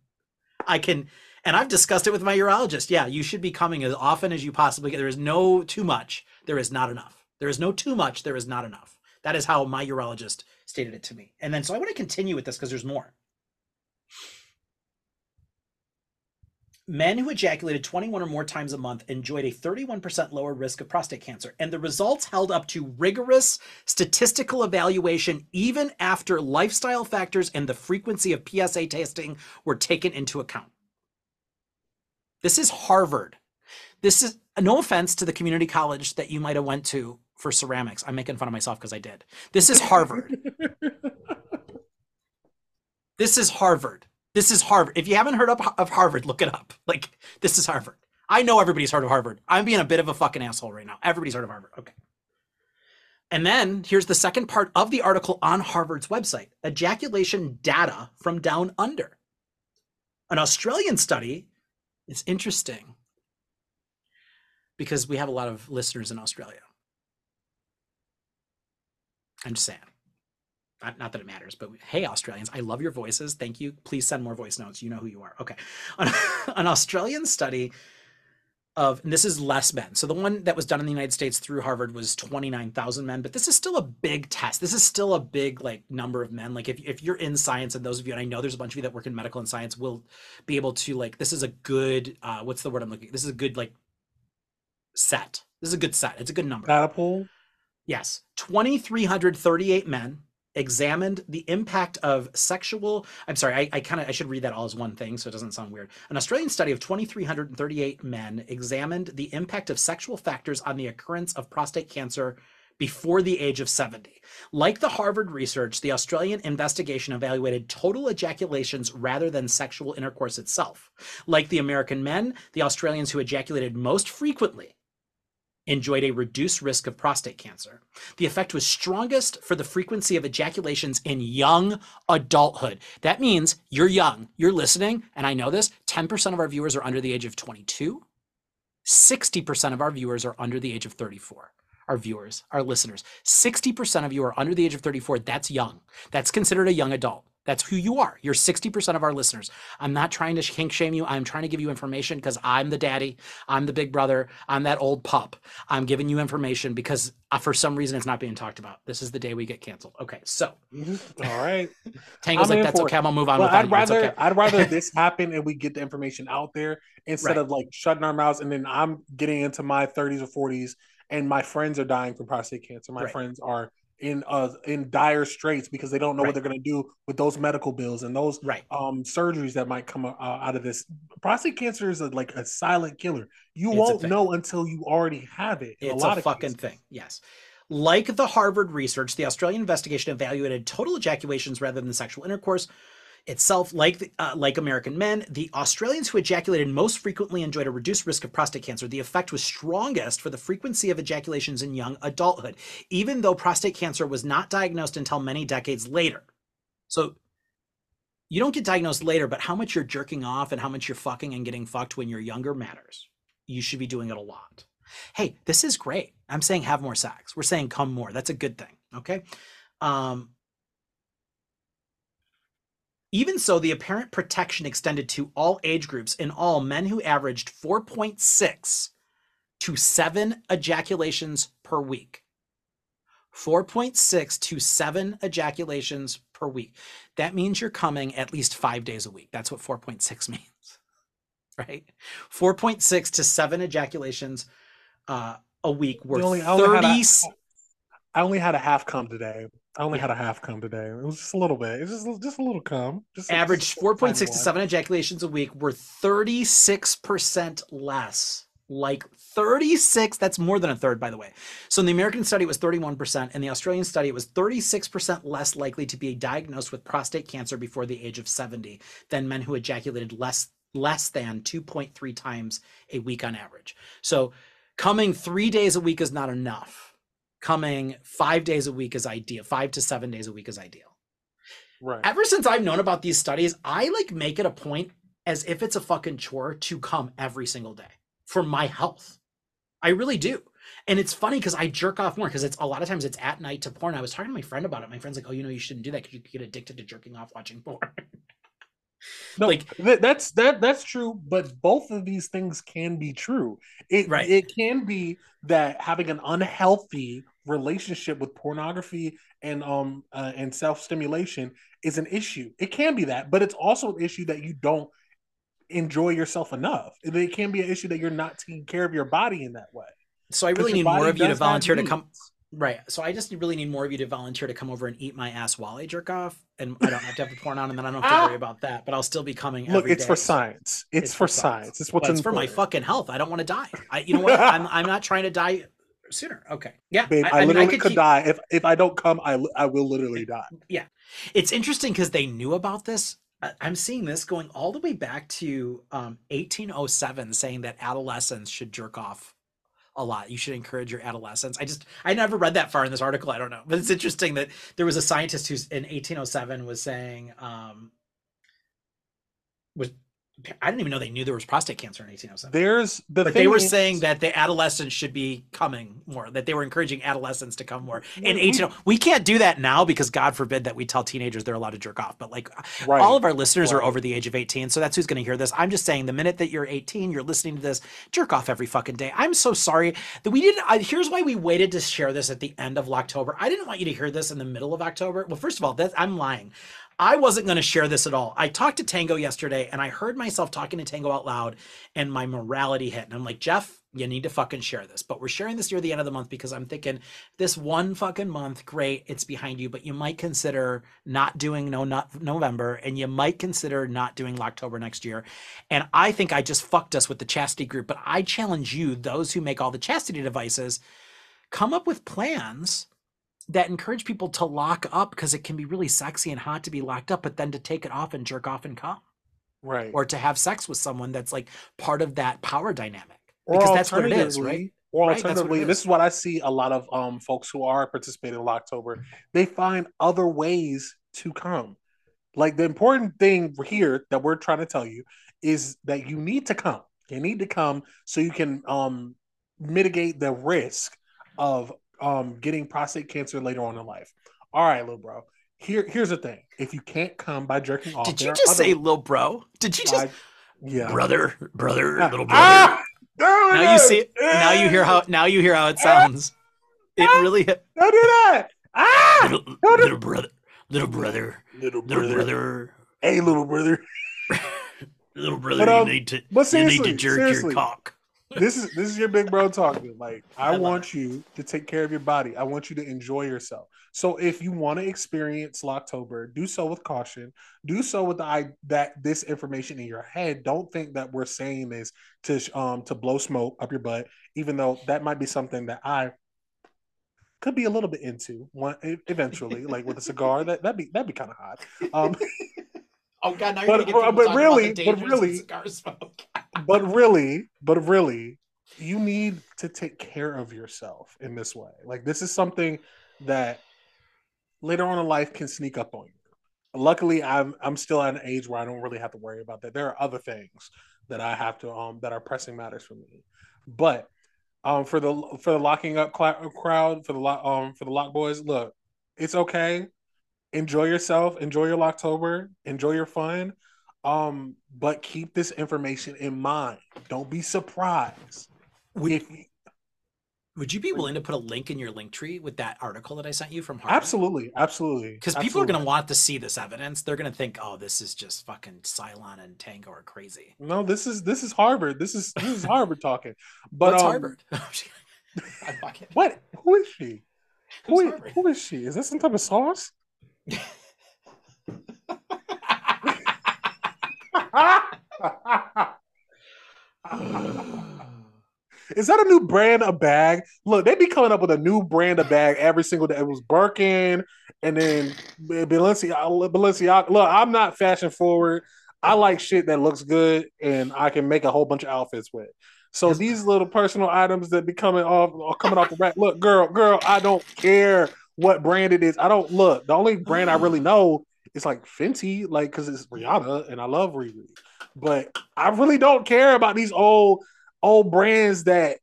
I can, and I've discussed it with my urologist. Yeah, you should be coming as often as you possibly can. There is no too much. There is not enough. There is no too much. There is not enough. That is how my urologist stated it to me. And then, so I want to continue with this because there's more. Men who ejaculated twenty-one or more times a month enjoyed a thirty-one percent lower risk of prostate cancer, and the results held up to rigorous statistical evaluation even after lifestyle factors and the frequency of P S A testing were taken into account. This is Harvard. This is, no offense to the community college that you might have went to for ceramics. I'm making fun of myself because I did. This is Harvard. This is Harvard. This is Harvard. If you haven't heard of Harvard, look it up. Like, this is Harvard. I know everybody's heard of Harvard. I'm being a bit of a fucking asshole right now. Everybody's heard of Harvard. Okay. And then here's the second part of the article on Harvard's website. Ejaculation data from down under. An Australian study. It's interesting because we have a lot of listeners in Australia. I'm just saying. Not that it matters, but we, hey, Australians, I love your voices. Thank you. Please send more voice notes. You know who you are. Okay. An, an Australian study of, and this is less men. So the one that was done in the United States through Harvard was twenty-nine thousand men, but this is still a big test. This is still a big like number of men. Like if, if you're in science, and those of you, and I know there's a bunch of you that work in medical and science, will be able to like, this is a good, uh, what's the word I'm looking at? This is a good like set. This is a good set. It's a good number. Apple. Yes. two thousand three hundred thirty-eight men examined the impact of sexual, I'm sorry, I, I kind of, I should read that all as one thing so it doesn't sound weird. An Australian study of two thousand three hundred thirty-eight men examined the impact of sexual factors on the occurrence of prostate cancer before the age of seventy. Like the Harvard research, the Australian investigation evaluated total ejaculations rather than sexual intercourse itself. Like the American men, the Australians who ejaculated most frequently enjoyed a reduced risk of prostate cancer. The effect was strongest for the frequency of ejaculations in young adulthood. That means you're young, you're listening, and I know this, ten percent of our viewers are under the age of twenty-two, sixty percent of our viewers are under the age of thirty-four. Our viewers, our listeners, sixty percent of you are under the age of thirty-four, that's young. That's considered a young adult. That's who you are. You're sixty percent of our listeners. I'm not trying to kink shame you. I'm trying to give you information because I'm the daddy. I'm the big brother. I'm that old pup. I'm giving you information because uh, for some reason it's not being talked about. This is the day we get canceled. Okay, so. All right. Tango's I'm like, that's okay. I'm going to move on. Well, with I'd, rather, okay. I'd rather this happen and we get the information out there instead right. of like shutting our mouths and then I'm getting into my thirties or forties and my friends are dying from prostate cancer. My right. friends are in uh in dire straits because they don't know right. what they're going to do with those medical bills and those right. um surgeries that might come uh, out of this. Prostate cancer is a, like a silent killer. You it's won't know until you already have it. It's a, lot a of fucking cases. Thing. Yes. Like the Harvard research, the Australian investigation evaluated total ejaculations rather than sexual intercourse itself. Like the, uh, like American men, the Australians who ejaculated most frequently enjoyed a reduced risk of prostate cancer. The effect was strongest for the frequency of ejaculations in young adulthood, even though prostate cancer was not diagnosed until many decades later. So you don't get diagnosed later, but how much you're jerking off and how much you're fucking and getting fucked when you're younger matters. You should be doing it a lot. Hey, this is great. I'm saying have more sex. We're saying come more. That's a good thing. Okay. Um, Even so, the apparent protection extended to all age groups. In all, men who averaged four point six to seven ejaculations per week. four point six to seven ejaculations per week. That means you're coming at least five days a week. That's what four point six means, right? four point six to seven ejaculations uh, a week were thirty. I only, a, I only had a half cum today. I only yeah. had a half cum today. It was just a little bit. It's just just a little cum. Just average four point six to seven ejaculations a week were thirty-six percent less. Like thirty-six, that's more than a third, by the way. So in the American study, it was thirty-one percent. In the Australian study, it was thirty-six percent less likely to be diagnosed with prostate cancer before the age of seventy than men who ejaculated less less than two point three times a week on average. So coming three days a week is not enough. Coming five days a week is ideal. Five to seven days a week is ideal. Right. Ever since I've known about these studies, I like make it a point as if it's a fucking chore to come every single day for my health. I really do. And it's funny because I jerk off more because it's a lot of times it's at night to porn. I was talking to my friend about it. My friend's like, oh, you know, you shouldn't do that because you could get addicted to jerking off watching porn. No, like th that's that that's true, but both of these things can be true. It right. it can be that having an unhealthy relationship with pornography and um uh, and self-stimulation is an issue. It can be that, but it's also an issue that you don't enjoy yourself enough. It can be an issue that you're not taking care of your body in that way. So I really need more of you to volunteer to come. Right. So I just really need more of you to volunteer to come over and eat my ass while I jerk off. And I don't have to have the porn on and then I don't have to ah. worry about that. But I'll still be coming every Look, it's day. for science. It's, it's for science. science. It's what's well, it's for my fucking health. I don't want to die. I, you know what? I'm, I'm not trying to die sooner. Okay. Yeah. Babe, I, I, I literally mean, I could, could keep... die. If if I don't come, I, I will literally die. Yeah. It's interesting because they knew about this. I'm seeing this going all the way back to um, eighteen oh seven saying that adolescents should jerk off a lot. You should encourage your adolescence. I just, I never read that far in this article. I don't know, but it's interesting that there was a scientist who's in eighteen oh seven was saying, um, was I didn't even know they knew there was prostate cancer in eighteen oh seven. There's the but thing they were is, saying that the adolescents should be coming more, that they were encouraging adolescents to come more. In eighteen oh, we can't do that now because God forbid that we tell teenagers they're allowed to jerk off. But like right. all of our listeners right. are over the age of eighteen. So that's who's going to hear this. I'm just saying the minute that you're eighteen, you're listening to this, jerk off every fucking day. I'm so sorry that we didn't. I, here's why we waited to share this at the end of Locktober. I didn't want you to hear this in the middle of October. Well, first of all, that's, I'm lying. I wasn't going to share this at all. I talked to Tango yesterday and I heard myself talking to Tango out loud and my morality hit. And I'm like, Jeff, you need to fucking share this. But we're sharing this near the end of the month because I'm thinking this one fucking month, great, it's behind you, but you might consider not doing no not November and you might consider not doing Locktober next year. And I think I just fucked us with the chastity group, but I challenge you, those who make all the chastity devices, come up with plans that encourage people to lock up because it can be really sexy and hot to be locked up, but then to take it off and jerk off and come. Right. Or to have sex with someone that's like part of that power dynamic. Or because that's what it is, right? Or alternatively, right, this is what I see a lot of um, folks who are participating in Locktober, they find other ways to come. Like the important thing here that we're trying to tell you is that you need to come. You need to come so you can um, mitigate the risk of Um, getting prostate cancer later on in life. All right, little bro. Here, here's the thing. If you can't come by jerking off, did you just say little bro? Did you just, I, yeah, brother, brother, ah, little brother? Ah, oh now goodness. You see, now you hear how, now you hear how it sounds. Ah, it really. Don't do that. Ah, little, little, little brother, little brother, little brother, little brother. Hey, little brother, little brother. But, um, you need to, you need to jerk seriously. your cock. This is this is your big bro talking. Like, I, I want you to take care of your body. I want you to enjoy yourself. So if you want to experience Locktober, do so with caution. Do so with the I that this information in your head. Don't think that we're saying this to um to blow smoke up your butt, even though that might be something that I could be a little bit into one eventually, like with a cigar. That that'd be that'd be kind of hot. Um Oh God! Now but, you're gonna get but, but really, but really, but really, but really, you need to take care of yourself in this way. Like this is something that later on in life can sneak up on you. Luckily, I'm I'm still at an age where I don't really have to worry about that. There are other things that I have to um that are pressing matters for me. But um for the for the locking up cl- crowd for the lock um for the lock boys, look, it's okay. Enjoy yourself, enjoy your Locktober, enjoy your fun, um, but keep this information in mind. Don't be surprised. Would, if, would you be willing to put a link in your link tree with that article that I sent you from Harvard? Absolutely, absolutely. Because people are going to want to see this evidence. They're going to think, oh, this is just fucking Cylon and Tango are crazy. No, this is this is Harvard. This is this is Harvard talking. But what's um, Harvard? I'm fucking... What? Who is she? Who, who is she? Is this some type of sauce? Is that a new brand of bag? Look, they be coming up with a new brand of bag every single day. It was Birkin and then Balenciaga. Balenciaga. Look, I'm not fashion forward. I like shit that looks good and I can make a whole bunch of outfits with. So these little personal items that be coming off, coming off the rack. Look, girl, girl, I don't care what brand it is. I don't look. The only brand I really know is like Fenty, like because it's Rihanna and I love Riri. But I really don't care about these old old brands that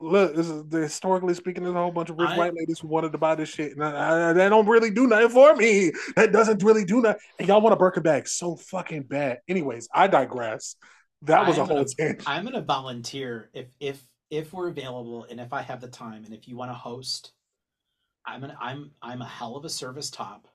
look. This is, historically speaking, there's a whole bunch of rich I, white ladies who wanted to buy this shit, and I, I, they don't really do nothing for me. That doesn't really do nothing. And y'all want a Birkin bag so fucking bad. Anyways, I digress. That was I'm a whole tangent. I'm gonna volunteer if if if we're available and if I have the time and if you want to host. I'm an I'm I'm a hell of a service top,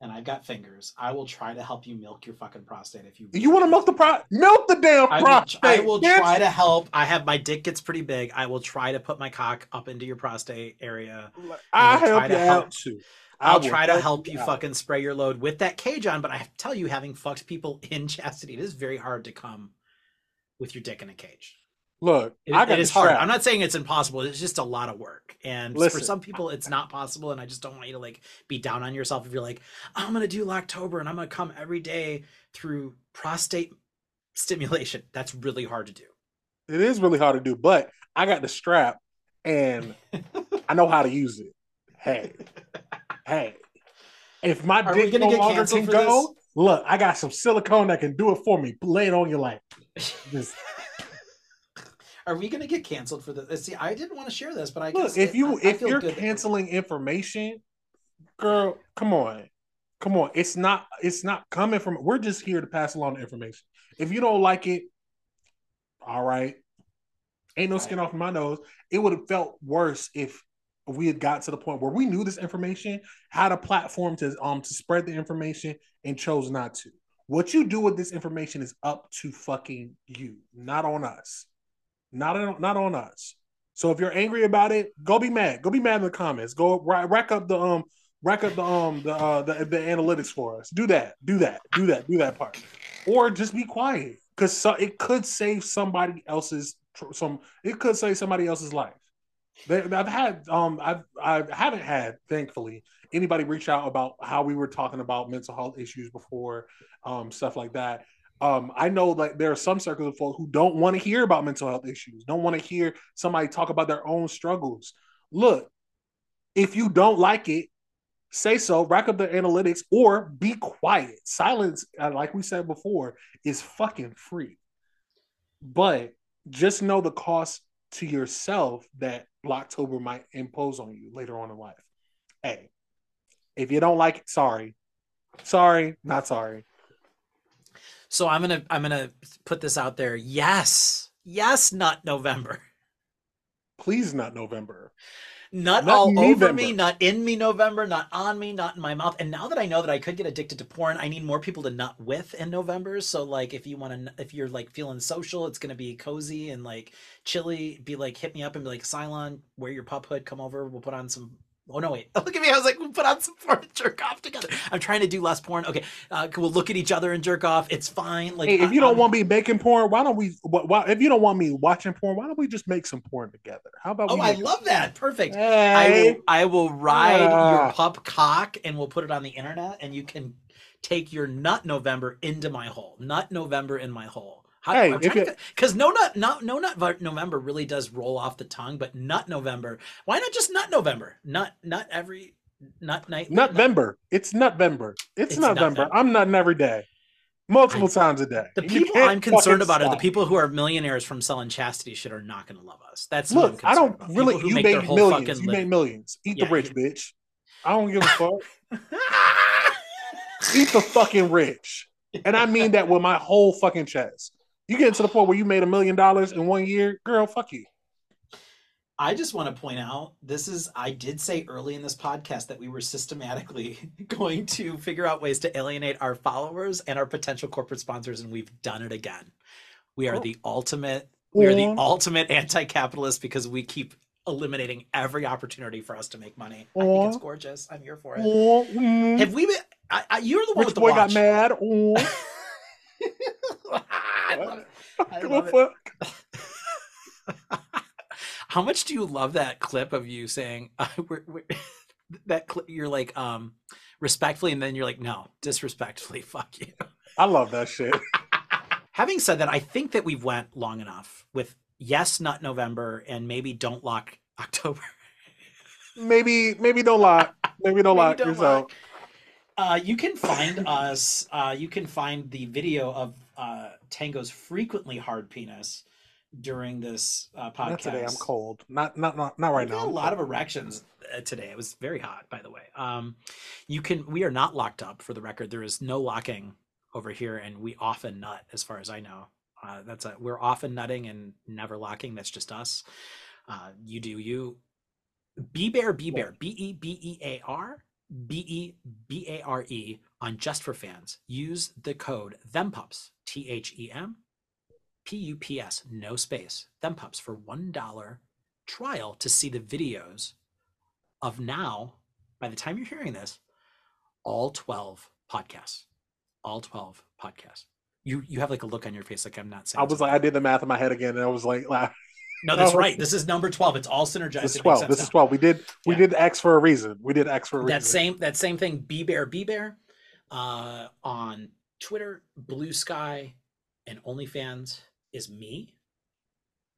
and I've got fingers. I will try to help you milk your fucking prostate if you. You want to milk the pro? Milk the damn prostate. I will, I will try to help. I have my dick gets pretty big. I will try to put my cock up into your prostate area. I help you out too. I'll try to help you fucking spray your load with that cage on. But I have to tell you, having fucked people in chastity, it is very hard to come with your dick in a cage. Look, it, I got it is hard. I'm not saying it's impossible. It's just a lot of work. And Listen, for some people, it's not possible. And I just don't want you to like be down on yourself if you're like, I'm going to do Locktober and I'm going to come every day through prostate stimulation. That's really hard to do. It is really hard to do, but I got the strap and I know how to use it. Hey, hey, if my Are dick no longer can go, look, I got some silicone that can do it for me. Lay it on your life. Just... Are we gonna get canceled for this? See, I didn't want to share this, but I look, guess if you it, I, if I you're canceling that... information, girl, come on, come on. It's not it's not coming from. We're just here to pass along the information. If you don't like it, all right. Ain't no skin off my nose. It would have felt worse if we had got to the point where we knew this information, had a platform to um to spread the information, and chose not to. What you do with this information is up to fucking you, not on us, not on not on us. So if you're angry about it, go be mad. Go be mad in the comments. Go rack up the um rack up the um the uh, the, the analytics for us. Do that. Do that. Do that. Do that part, or just be quiet because so, it could save somebody else's. Some it could save somebody else's life. They, I've had um I've I haven't had thankfully anybody reach out about how we were talking about mental health issues before, um stuff like that. Um I know like there are some circles of folks who don't want to hear about mental health issues, don't want to hear somebody talk about their own struggles. Look, if you don't like it, say so. Rack up the analytics or be quiet. Silence, like we said before, is fucking free, but. Just know the cost to yourself that Locktober might impose on you later on in life. Hey, if you don't like it, sorry. Sorry, not sorry. So I'm gonna I'm gonna put this out there. Yes. Yes, not November. Please not November. Not, not all November. Over me, not in me November, not on me, not in my mouth. And now that I know that I could get addicted to porn, I need more people to nut with in November. So like, if you want to, if you're like feeling social, it's going to be cozy and like chilly, be like, hit me up and be like, Cylon, wear your pup hood, come over. We'll put on some, oh no, wait, look at me. I was like, we'll put on some porn and jerk off together. I'm trying to do less porn. Okay. Uh, we'll look at each other and jerk off. It's fine. Like, hey, if I, you don't I'm, want me making porn, why don't we, why, if you don't want me watching porn, why don't we just make some porn together? How about, oh, we I love porn? That. Perfect. Hey. I will, I will ride uh. your pup cock and we'll put it on the internet and you can take your nut November into my hole. Nut November in my hole. How, hey, because no nut, not no nut November really does roll off the tongue, but nut November. Why not just nut November? Not not every nut night. Nutvember. It's Nutvember. It's, it's Nutvember. Nutvember. I'm nutting every day, multiple I, times a day. The people I'm concerned about stop. Are the people who are millionaires from selling chastity shit are not going to love us. That's look. What I'm I don't about. Really. You make, make millions. You live. Make millions. Eat yeah, the rich, yeah. Bitch. I don't give a fuck. Eat the fucking rich, and I mean that with my whole fucking chest. You get to the point where you made a million dollars in one year, girl, fuck you. I just want to point out, this is, I did say early in this podcast that we were systematically going to figure out ways to alienate our followers and our potential corporate sponsors, and we've done it again. We are oh. the ultimate, we yeah. are the ultimate anti-capitalist because we keep eliminating every opportunity for us to make money. Oh. I think it's gorgeous. I'm here for it. Oh. Mm. Have we been, I, I, you're the one Rich with the boy watch. Got mad. Oh. I love it. I love it. How much do you love that clip of you saying uh, we're, we're, that clip? You're like um, respectfully, and then you're like, no, disrespectfully. Fuck you. I love that shit. Having said that, I think that we've went long enough with yes, not November, and maybe don't lock October. maybe maybe don't lock. Maybe don't maybe lock don't yourself. Lock. Uh, you can find us. Uh, you can find the video of. Uh, Tango's frequently hard penis during this uh, podcast. Not today, I'm cold. Not not not, not right now. We had a lot of erections today. It was very hot, by the way. Um, you can. We are not locked up, for the record. There is no locking over here, and we often nut, as far as I know. Uh, that's a, we're often nutting and never locking. That's just us. Uh, you do you. B-Bear, B-Bear, B E B E A R. B E B A R E on Just for Fans. Use the code THEMPUPS, T H E M P U P S, no space, THEMPUPS for one dollar trial to see the videos of now, by the time you're hearing this, all twelve podcasts. All twelve podcasts. You you have like a look on your face like I'm not saying I was something. Like, I did the math in my head again and I was like, like no, that's right. This is number twelve. It's all synergized. This is twelve. This is twelve. We did we yeah. did X for a reason. We did X for a reason. That same that same thing. B Bear B Bear uh, on Twitter, Blue Sky, and OnlyFans is me,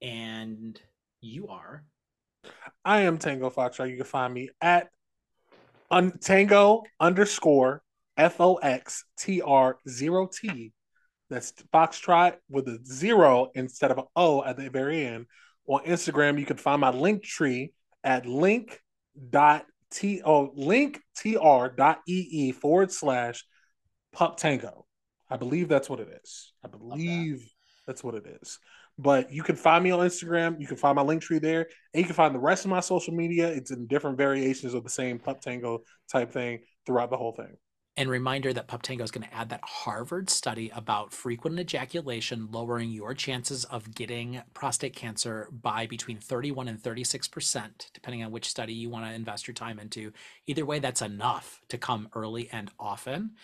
and you are. I am Tango Foxtrot. You can find me at un- Tango underscore F O X T R zero T. That's Foxtrot with a zero instead of an O at the very end. On Instagram, you can find my link tree at link.to linktr.ee forward slash Pup Tango. I believe that's what it is. I believe that. that's what it is. But you can find me on Instagram. You can find my link tree there. And you can find the rest of my social media. It's in different variations of the same Pup Tango type thing throughout the whole thing. And reminder that Pup Tango is going to add that Harvard study about frequent ejaculation lowering your chances of getting prostate cancer by between thirty-one and thirty-six percent, depending on which study you want to invest your time into. Either way, that's enough to come early and often.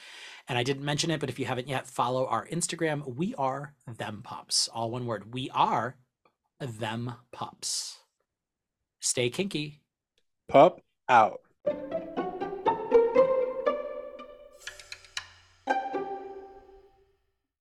And I didn't mention it, but if you haven't yet, follow our Instagram. We are them pups. All one word. We are them pups. Stay kinky. Pup out.